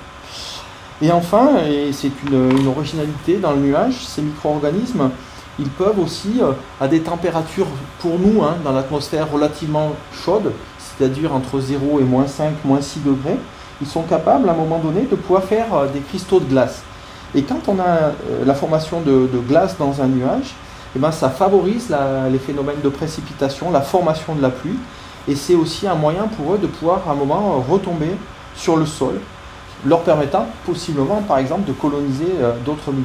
Et enfin, et c'est une originalité dans le nuage, ces micro-organismes, ils peuvent aussi, à des températures pour nous, dans l'atmosphère relativement chaude, c'est-à-dire entre 0 et moins 5, moins 6 degrés, ils sont capables, à un moment donné, de pouvoir faire des cristaux de glace. Et quand on a la formation de glace dans un nuage, eh ben, ça favorise les phénomènes de précipitation, la formation de la pluie, et c'est aussi un moyen pour eux de pouvoir, à un moment, retomber sur le sol, leur permettant, possiblement, par exemple, de coloniser d'autres milieux.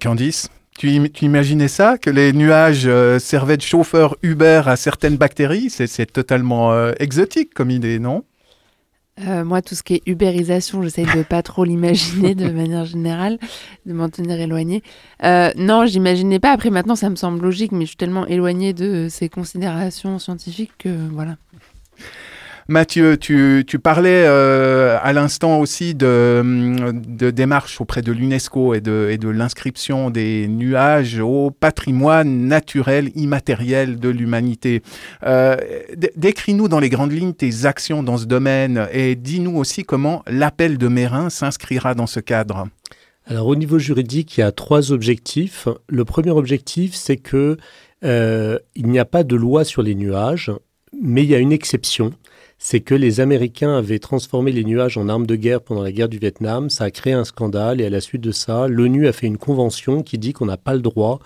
Candice, tu imaginais ça, que les nuages servaient de chauffeur Uber à certaines bactéries? C'est totalement exotique comme idée, non? Moi, tout ce qui est ubérisation, j'essaye de pas trop l'imaginer de manière générale, de m'en tenir éloignée. Non, j'imaginais pas. Après, maintenant, ça me semble logique, mais je suis tellement éloignée de ces considérations scientifiques que voilà. Mathieu, tu parlais à l'instant aussi de démarches auprès de l'UNESCO et de l'inscription des nuages au patrimoine naturel immatériel de l'humanité. Décris-nous dans les grandes lignes tes actions dans ce domaine et dis-nous aussi comment l'appel de Meyrin s'inscrira dans ce cadre. Alors au niveau juridique, il y a 3 objectifs. Le premier objectif, c'est que il n'y a pas de loi sur les nuages, mais il y a une exception. C'est que les Américains avaient transformé les nuages en armes de guerre pendant la guerre du Vietnam. Ça a créé un scandale et à la suite de ça, l'ONU a fait une convention qui dit qu'on n'a pas le droit,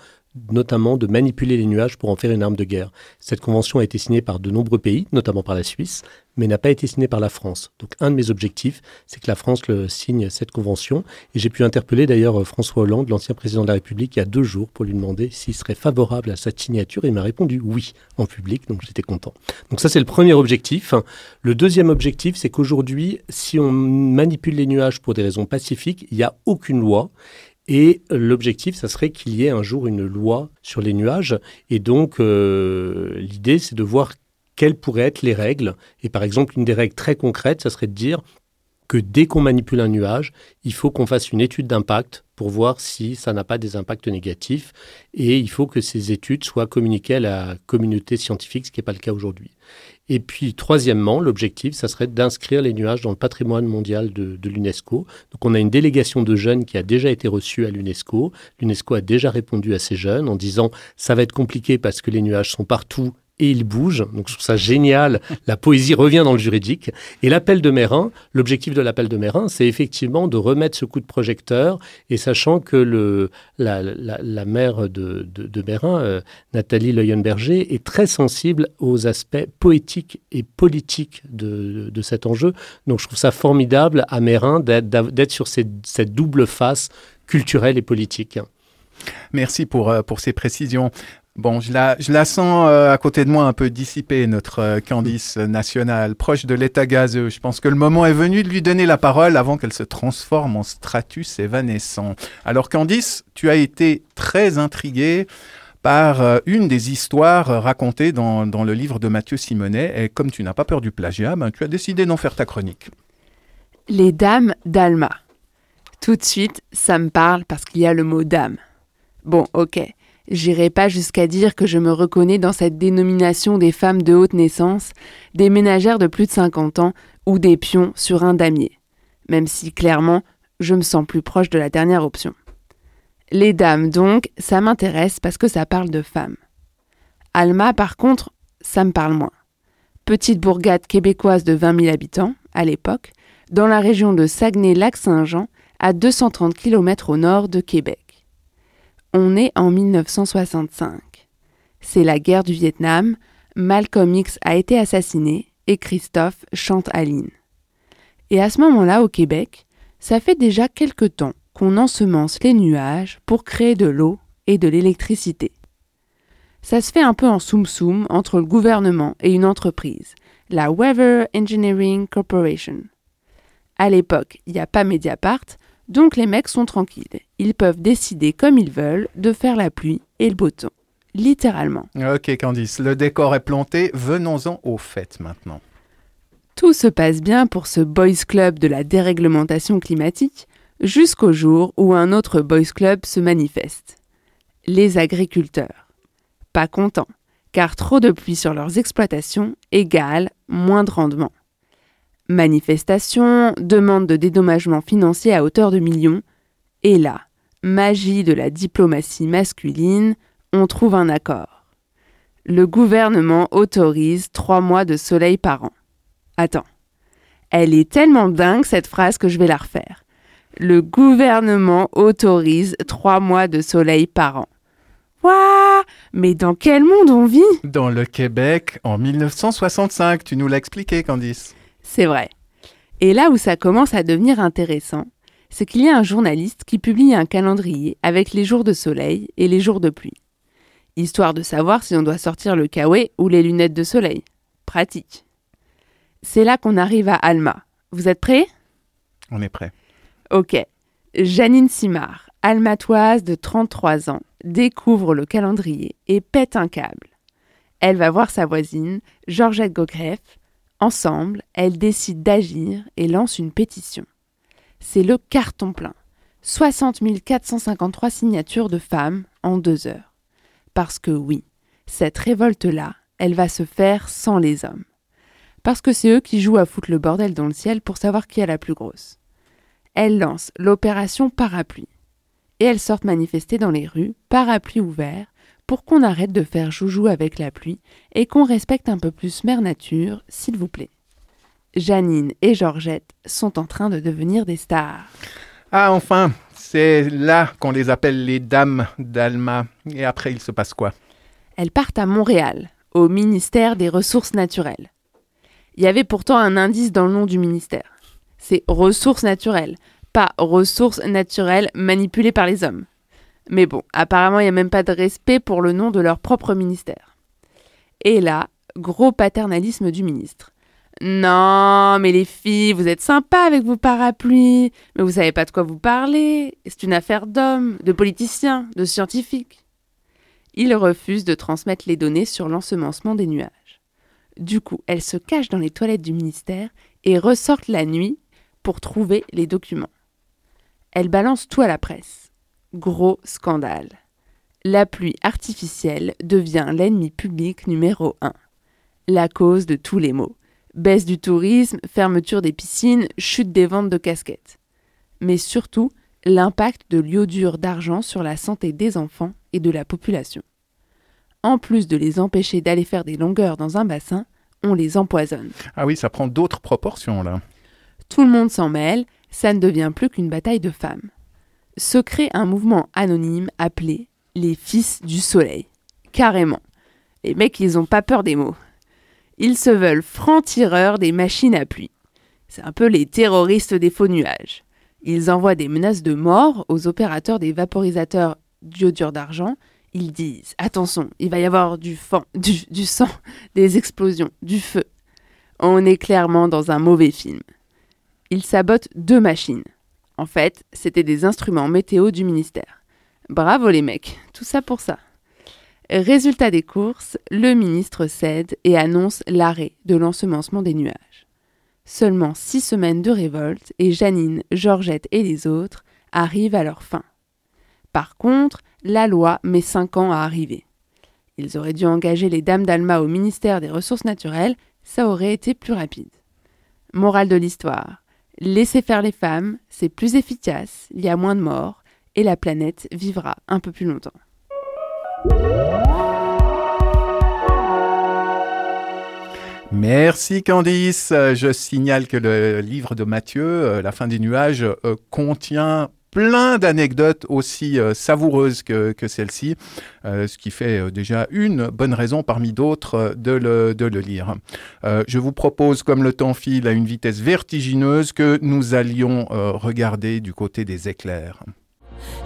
notamment, de manipuler les nuages pour en faire une arme de guerre. Cette convention a été signée par de nombreux pays, notamment par la Suisse, mais n'a pas été signée par la France. Donc un de mes objectifs, c'est que la France signe cette convention. Et j'ai pu interpeller d'ailleurs François Hollande, l'ancien président de la République, il y a 2 jours pour lui demander s'il serait favorable à sa signature. Il m'a répondu oui en public, donc j'étais content. Donc ça, c'est le premier objectif. Le deuxième objectif, c'est qu'aujourd'hui, si on manipule les nuages pour des raisons pacifiques, il n'y a aucune loi. Et l'objectif, ça serait qu'il y ait un jour une loi sur les nuages. Et donc, l'idée, c'est de voir quelles pourraient être les règles. Et par exemple, une des règles très concrètes, ça serait de dire que dès qu'on manipule un nuage, il faut qu'on fasse une étude d'impact pour voir si ça n'a pas des impacts négatifs. Et il faut que ces études soient communiquées à la communauté scientifique, ce qui n'est pas le cas aujourd'hui. Et puis, troisièmement, l'objectif, ça serait d'inscrire les nuages dans le patrimoine mondial de l'UNESCO. Donc, on a une délégation de jeunes qui a déjà été reçue à l'UNESCO. L'UNESCO a déjà répondu à ces jeunes en disant « ça va être compliqué parce que les nuages sont partout ». Et il bouge, donc je trouve ça génial, la poésie revient dans le juridique. Et l'appel de Meyrin, l'objectif de l'appel de Meyrin, c'est effectivement de remettre ce coup de projecteur, et sachant que la mère de Meyrin, Nathalie Leuenberger, est très sensible aux aspects poétiques et politiques de cet enjeu. Donc je trouve ça formidable à Meyrin d'être sur cette double face culturelle et politique. Merci pour ces précisions. Bon, je la sens à côté de moi un peu dissipée, notre Candice nationale, proche de l'état gazeux. Je pense que le moment est venu de lui donner la parole avant qu'elle se transforme en stratus évanescent. Alors Candice, tu as été très intriguée par une des histoires racontées dans le livre de Mathieu Simonet. Et comme tu n'as pas peur du plagiat, tu as décidé d'en faire ta chronique. Les dames d'Alma. Tout de suite, ça me parle parce qu'il y a le mot « dame ». Bon, ok. J'irai pas jusqu'à dire que je me reconnais dans cette dénomination des femmes de haute naissance, des ménagères de plus de 50 ans ou des pions sur un damier. Même si, clairement, je me sens plus proche de la dernière option. Les dames, donc, ça m'intéresse parce que ça parle de femmes. Alma, par contre, ça me parle moins. Petite bourgade québécoise de 20 000 habitants, à l'époque, dans la région de Saguenay-Lac-Saint-Jean, à 230 km au nord de Québec. On est en 1965. C'est la guerre du Vietnam, Malcolm X a été assassiné et Christophe chante Aline. Et à ce moment-là, au Québec, ça fait déjà quelque temps qu'on ensemence les nuages pour créer de l'eau et de l'électricité. Ça se fait un peu en soum-soum entre le gouvernement et une entreprise, la Weather Engineering Corporation. À l'époque, il n'y a pas Mediapart, donc les mecs sont tranquilles, ils peuvent décider comme ils veulent de faire la pluie et le beau temps, littéralement. Ok Candice, le décor est planté, venons-en au fait maintenant. Tout se passe bien pour ce boys club de la déréglementation climatique jusqu'au jour où un autre boys club se manifeste. Les agriculteurs. Pas contents, car trop de pluie sur leurs exploitations égale moins de rendement. Manifestation, demande de dédommagement financier à hauteur de millions. Et là, magie de la diplomatie masculine, on trouve un accord. Le gouvernement autorise 3 mois de soleil par an. Attends, elle est tellement dingue cette phrase que je vais la refaire. Le gouvernement autorise 3 mois de soleil par an. Waouh! Mais dans quel monde on vit? Dans le Québec, en 1965, tu nous l'as expliqué, Candice. C'est vrai. Et là où ça commence à devenir intéressant, c'est qu'il y a un journaliste qui publie un calendrier avec les jours de soleil et les jours de pluie. Histoire de savoir si on doit sortir le kawé ou les lunettes de soleil. Pratique. C'est là qu'on arrive à Alma. Vous êtes prêts ? On est prêts. Ok. Janine Simard, almatoise de 33 ans, découvre le calendrier et pète un câble. Elle va voir sa voisine, Georgette Gaugreffe. Ensemble, elles décident d'agir et lancent une pétition. C'est le carton plein. 60 453 signatures de femmes en 2 heures. Parce que oui, cette révolte-là, elle va se faire sans les hommes. Parce que c'est eux qui jouent à foutre le bordel dans le ciel pour savoir qui est la plus grosse. Elles lancent l'opération parapluie. Et elles sortent manifester dans les rues, parapluie ouvert, pour qu'on arrête de faire joujou avec la pluie et qu'on respecte un peu plus Mère Nature, s'il vous plaît. Janine et Georgette sont en train de devenir des stars. Ah, enfin, c'est là qu'on les appelle les dames d'Alma. Et après, il se passe quoi? Elles partent à Montréal, au ministère des Ressources naturelles. Il y avait pourtant un indice dans le nom du ministère. C'est « ressources naturelles », pas « ressources naturelles manipulées par les hommes ». Mais bon, apparemment, il n'y a même pas de respect pour le nom de leur propre ministère. Et là, gros paternalisme du ministre. Non, mais les filles, vous êtes sympas avec vos parapluies, mais vous savez pas de quoi vous parlez. C'est une affaire d'hommes, de politiciens, de scientifiques. Ils refusent de transmettre les données sur l'ensemencement des nuages. Du coup, elles se cachent dans les toilettes du ministère et ressortent la nuit pour trouver les documents. Elle balance tout à la presse. Gros scandale. La pluie artificielle devient l'ennemi public numéro 1. La cause de tous les maux. Baisse du tourisme, fermeture des piscines, chute des ventes de casquettes. Mais surtout, l'impact de l'iodure d'argent sur la santé des enfants et de la population. En plus de les empêcher d'aller faire des longueurs dans un bassin, on les empoisonne. Ah oui, ça prend d'autres proportions là. Tout le monde s'en mêle, ça ne devient plus qu'une bataille de femmes. Se crée un mouvement anonyme appelé les Fils du Soleil. Carrément. Les mecs, ils n'ont pas peur des mots. Ils se veulent francs-tireurs des machines à pluie. C'est un peu les terroristes des faux nuages. Ils envoient des menaces de mort aux opérateurs des vaporisateurs d'iodure d'argent. Ils disent « Attention, il va y avoir du sang, des explosions, du feu. » On est clairement dans un mauvais film. Ils sabotent 2 machines. En fait, c'était des instruments météo du ministère. Bravo les mecs, tout ça pour ça. Résultat des courses, le ministre cède et annonce l'arrêt de l'ensemencement des nuages. Seulement 6 semaines de révolte et Janine, Georgette et les autres arrivent à leur fin. Par contre, la loi met 5 ans à arriver. Ils auraient dû engager les dames d'Alma au ministère des Ressources naturelles, ça aurait été plus rapide. Morale de l'histoire, laisser faire les femmes, c'est plus efficace, il y a moins de morts et la planète vivra un peu plus longtemps. Merci Candice. Je signale que le livre de Mathieu, La fin des nuages, contient plein d'anecdotes aussi savoureuses que celle-ci, ce qui fait déjà une bonne raison parmi d'autres de le lire. Je vous propose, comme le temps file à une vitesse vertigineuse, que nous allions regarder du côté des éclairs.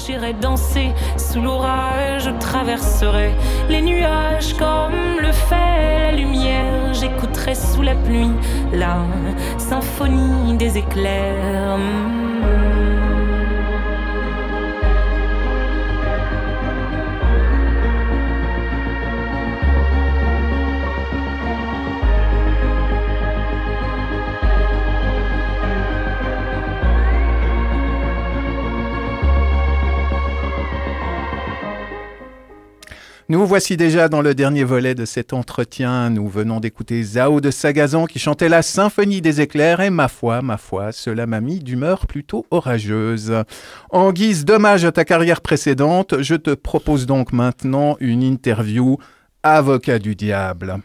J'irai danser sous l'orage, je traverserai les nuages comme le fait la lumière. J'écouterai sous la pluie la symphonie des éclairs. Nous voici déjà dans le dernier volet de cet entretien. Nous venons d'écouter Zao de Sagazan qui chantait la symphonie des éclairs et ma foi, cela m'a mis d'humeur plutôt orageuse. En guise d'hommage à ta carrière précédente, je te propose donc maintenant une interview Avocat du diable.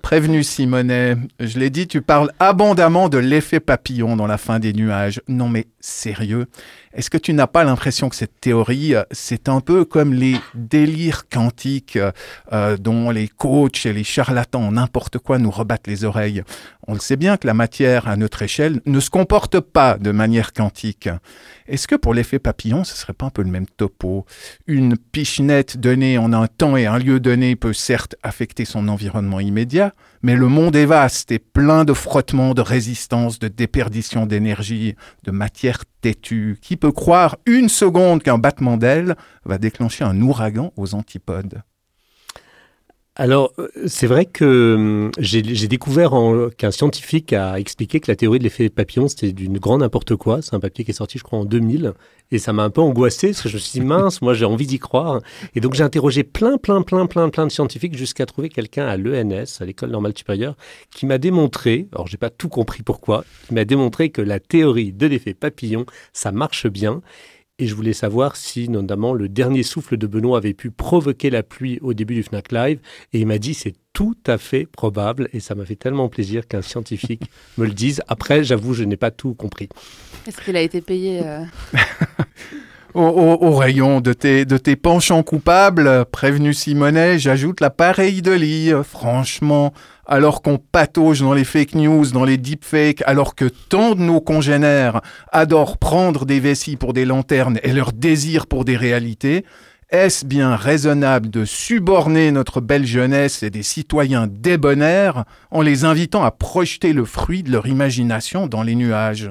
Prévenu Simonet, je l'ai dit, tu parles abondamment de l'effet papillon dans La fin des nuages. Non mais sérieux, est-ce que tu n'as pas l'impression que cette théorie, c'est un peu comme les délires quantiques dont les coachs et les charlatans, n'importe quoi, nous rebattent les oreilles? On le sait bien que la matière, à notre échelle, ne se comporte pas de manière quantique. Est-ce que pour l'effet papillon, ce ne serait pas un peu le même topo? Une pichenette donnée en un temps et un lieu donné peut certes affecter son environnement immédiat, mais le monde est vaste et plein de frottements, de résistance, de déperdition d'énergie, de matière têtue. Qui peut croire une seconde qu'un battement d'aile va déclencher un ouragan aux antipodes? Alors, c'est vrai que j'ai découvert qu'un scientifique a expliqué que la théorie de l'effet papillon, c'était d'une grande n'importe quoi. C'est un papier qui est sorti, je crois, en 2000. Et ça m'a un peu angoissé, parce que je me suis dit, mince, moi j'ai envie d'y croire. Et donc j'ai interrogé plein de scientifiques jusqu'à trouver quelqu'un à l'ENS, à l'École normale supérieure, qui m'a démontré, alors j'ai pas tout compris pourquoi, qui m'a démontré que la théorie de l'effet papillon, ça marche bien. Et je voulais savoir si, notamment, le dernier souffle de Benoît avait pu provoquer la pluie au début du FNAC Live. Et il m'a dit, c'est tout à fait probable. Et ça m'a fait tellement plaisir qu'un scientifique me le dise. Après, j'avoue, je n'ai pas tout compris. Est-ce qu'il a été payé Au rayon de tes penchants coupables, prévenu Simonet, j'ajoute la pareille de lit. Franchement, alors qu'on patauge dans les fake news, dans les deepfakes, alors que tant de nos congénères adorent prendre des vessies pour des lanternes et leur désir pour des réalités, est-ce bien raisonnable de suborner notre belle jeunesse et des citoyens débonnaires en les invitant à projeter le fruit de leur imagination dans les nuages ?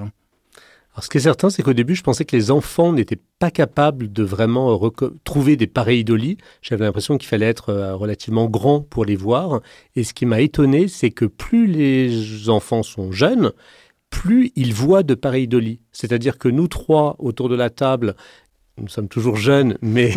Alors, ce qui est certain, c'est qu'au début, je pensais que les enfants n'étaient pas capables de vraiment trouver des pareidolis. J'avais l'impression qu'il fallait être relativement grand pour les voir. Et ce qui m'a étonné, c'est que plus les enfants sont jeunes, plus ils voient de pareidolis. C'est-à-dire que nous trois, autour de la table, nous sommes toujours jeunes, mais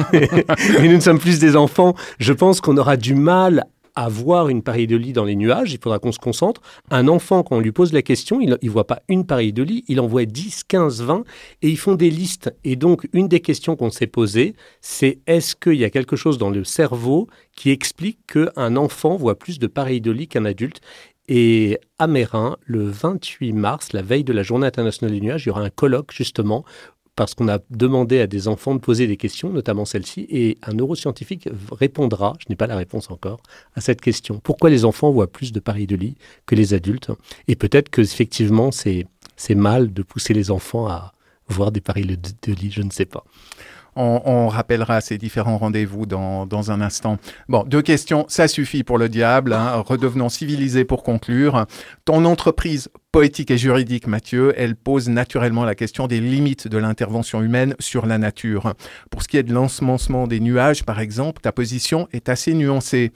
nous ne sommes plus des enfants. Je pense qu'on aura du mal à voir une pareidolie dans les nuages. Il faudra qu'on se concentre. Un enfant, quand on lui pose la question, il ne voit pas une pareidolie, il en voit 10, 15, 20, et ils font des listes. Et donc, une des questions qu'on s'est posée, c'est est-ce qu'il y a quelque chose dans le cerveau qui explique qu'un enfant voit plus de pareidolie qu'un adulte? Et à Meyrin, le 28 mars, la veille de la Journée internationale des nuages, il y aura un colloque, justement, parce qu'on a demandé à des enfants de poser des questions, notamment celle-ci, et un neuroscientifique répondra, je n'ai pas la réponse encore, à cette question. Pourquoi les enfants voient plus de pareidolie que les adultes? Et peut-être que, effectivement, c'est mal de pousser les enfants à voir des pareidolis, je ne sais pas. On rappellera ces différents rendez-vous dans un instant. Bon, deux questions, ça suffit pour le diable, hein. Redevenons civilisés pour conclure. Ton entreprise poétique et juridique, Mathieu, elle pose naturellement la question des limites de l'intervention humaine sur la nature. Pour ce qui est de l'ensemencement des nuages, par exemple, ta position est assez nuancée.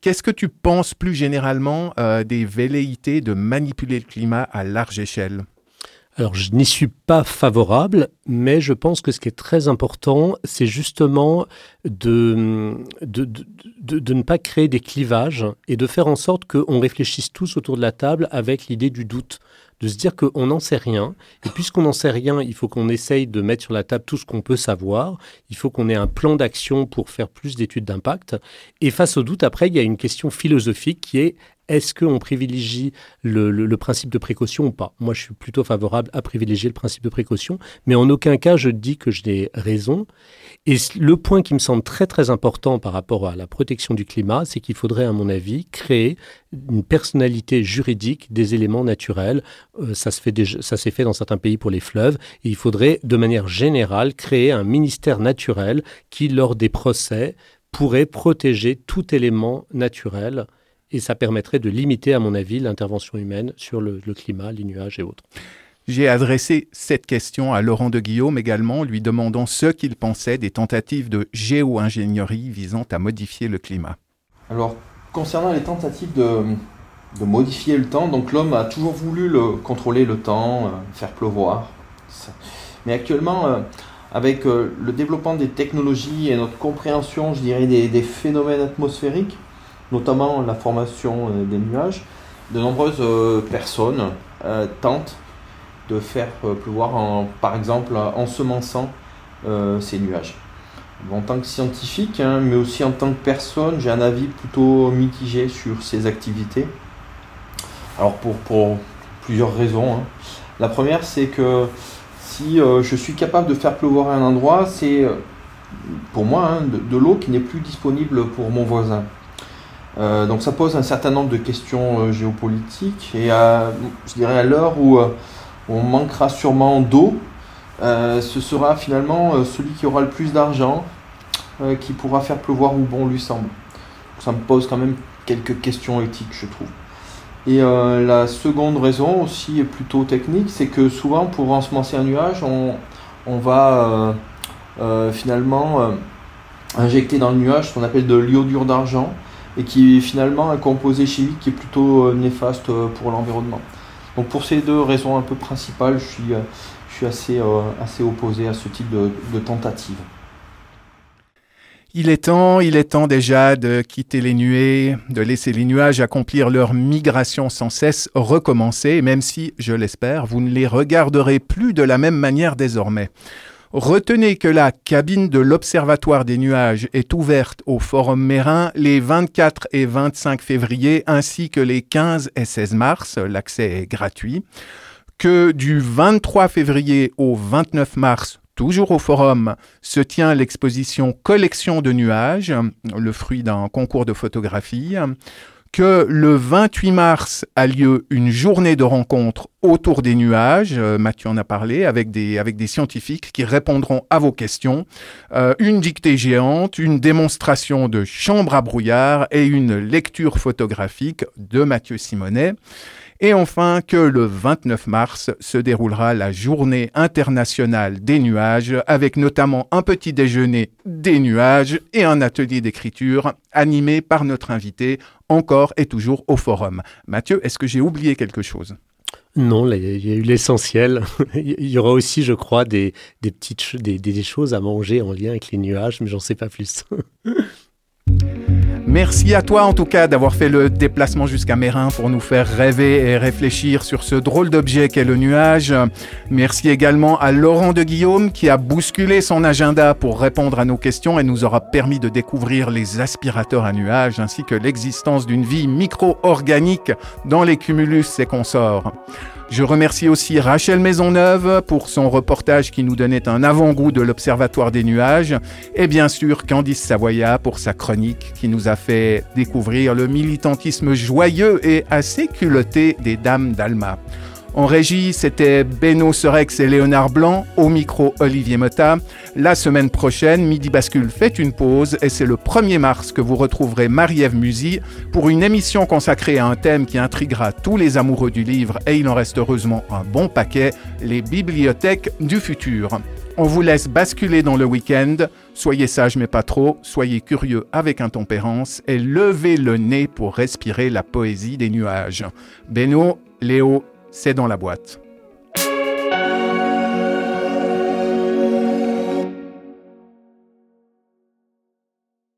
Qu'est-ce que tu penses plus généralement des velléités de manipuler le climat à large échelle ? Alors, je n'y suis pas favorable, mais je pense que ce qui est très important, c'est justement de ne pas créer des clivages et de faire en sorte qu'on réfléchisse tous autour de la table avec l'idée du doute, de se dire qu'on n'en sait rien. Et puisqu'on n'en sait rien, il faut qu'on essaye de mettre sur la table tout ce qu'on peut savoir. Il faut qu'on ait un plan d'action pour faire plus d'études d'impact. Et face au doute, après, il y a une question philosophique qui est: est-ce qu'on privilégie le principe de précaution ou pas? Moi, je suis plutôt favorable à privilégier le principe de précaution, mais en aucun cas, je dis que j'ai raison. Et le point qui me semble très, très important par rapport à la protection du climat, c'est qu'il faudrait, à mon avis, créer une personnalité juridique des éléments naturels. Ça s'est fait dans certains pays pour les fleuves. Et il faudrait, de manière générale, créer un ministère naturel qui, lors des procès, pourrait protéger tout élément naturel. Et ça permettrait de limiter, à mon avis, l'intervention humaine sur le climat, les nuages et autres. J'ai adressé cette question à Laurent Deguillaume également, lui demandant ce qu'il pensait des tentatives de géo-ingénierie visant à modifier le climat. Alors, concernant les tentatives de modifier le temps, donc l'homme a toujours voulu contrôler le temps, faire pleuvoir. Mais actuellement, avec le développement des technologies et notre compréhension, je dirais, des phénomènes atmosphériques, notamment la formation des nuages, de nombreuses personnes tentent de faire pleuvoir, par exemple, en ensemençant ces nuages. En tant que scientifique, hein, mais aussi en tant que personne, j'ai un avis plutôt mitigé sur ces activités. Alors pour plusieurs raisons, hein. La première, c'est que si je suis capable de faire pleuvoir à un endroit, c'est pour moi hein, de l'eau qui n'est plus disponible pour mon voisin. Donc ça pose un certain nombre de questions géopolitiques et je dirais à l'heure où on manquera sûrement d'eau, ce sera finalement celui qui aura le plus d'argent qui pourra faire pleuvoir où bon lui semble. Donc ça me pose quand même quelques questions éthiques, je trouve. Et la seconde raison aussi est plutôt technique, c'est que souvent pour ensemencer un nuage, on va finalement injecter dans le nuage ce qu'on appelle de l'iodure d'argent, et qui est finalement un composé chimique qui est plutôt néfaste pour l'environnement. Donc pour ces deux raisons un peu principales, je suis assez opposé à ce type de tentative. Il est temps déjà de quitter les nuées, de laisser les nuages accomplir leur migration sans cesse recommencer, même si, je l'espère, vous ne les regarderez plus de la même manière désormais. Retenez que la cabine de l'Observatoire des nuages est ouverte au Forum Meyrin les 24 et 25 février ainsi que les 15 et 16 mars. L'accès est gratuit. Que du 23 février au 29 mars, toujours au Forum, se tient l'exposition « Collection de nuages », le fruit d'un concours de photographie. Que le 28 mars a lieu une journée de rencontre autour des nuages, Mathieu en a parlé, avec des scientifiques qui répondront à vos questions, une dictée géante, une démonstration de chambre à brouillard et une lecture photographique de Mathieu Simonet. Et enfin, que le 29 mars se déroulera la Journée internationale des nuages, avec notamment un petit déjeuner des nuages et un atelier d'écriture animé par notre invité, encore et toujours au Forum. Mathieu, est-ce que j'ai oublié quelque chose ? Non, il y a eu l'essentiel. Il y aura aussi, je crois, des choses à manger en lien avec les nuages, mais j'en sais pas plus. Merci à toi en tout cas d'avoir fait le déplacement jusqu'à Meyrin pour nous faire rêver et réfléchir sur ce drôle d'objet qu'est le nuage. Merci également à Laurent Deguillaume qui a bousculé son agenda pour répondre à nos questions et nous aura permis de découvrir les aspirateurs à nuages ainsi que l'existence d'une vie micro-organique dans les cumulus et consorts. Je remercie aussi Rachel Maisonneuve pour son reportage qui nous donnait un avant-goût de l'Observatoire des nuages et bien sûr Candice Savoya pour sa chronique qui nous a fait découvrir le militantisme joyeux et assez culotté des dames d'Alma. En régie, c'était Benno Sorex et Léonard Blanc, au micro Olivier Mota. La semaine prochaine, Midi Bascule fait une pause et c'est le 1er mars que vous retrouverez Marie-Ève Musy pour une émission consacrée à un thème qui intriguera tous les amoureux du livre et il en reste heureusement un bon paquet, les bibliothèques du futur. On vous laisse basculer dans le week-end. Soyez sages mais pas trop, soyez curieux avec intempérance et levez le nez pour respirer la poésie des nuages. Benno, Léo, c'est dans la boîte.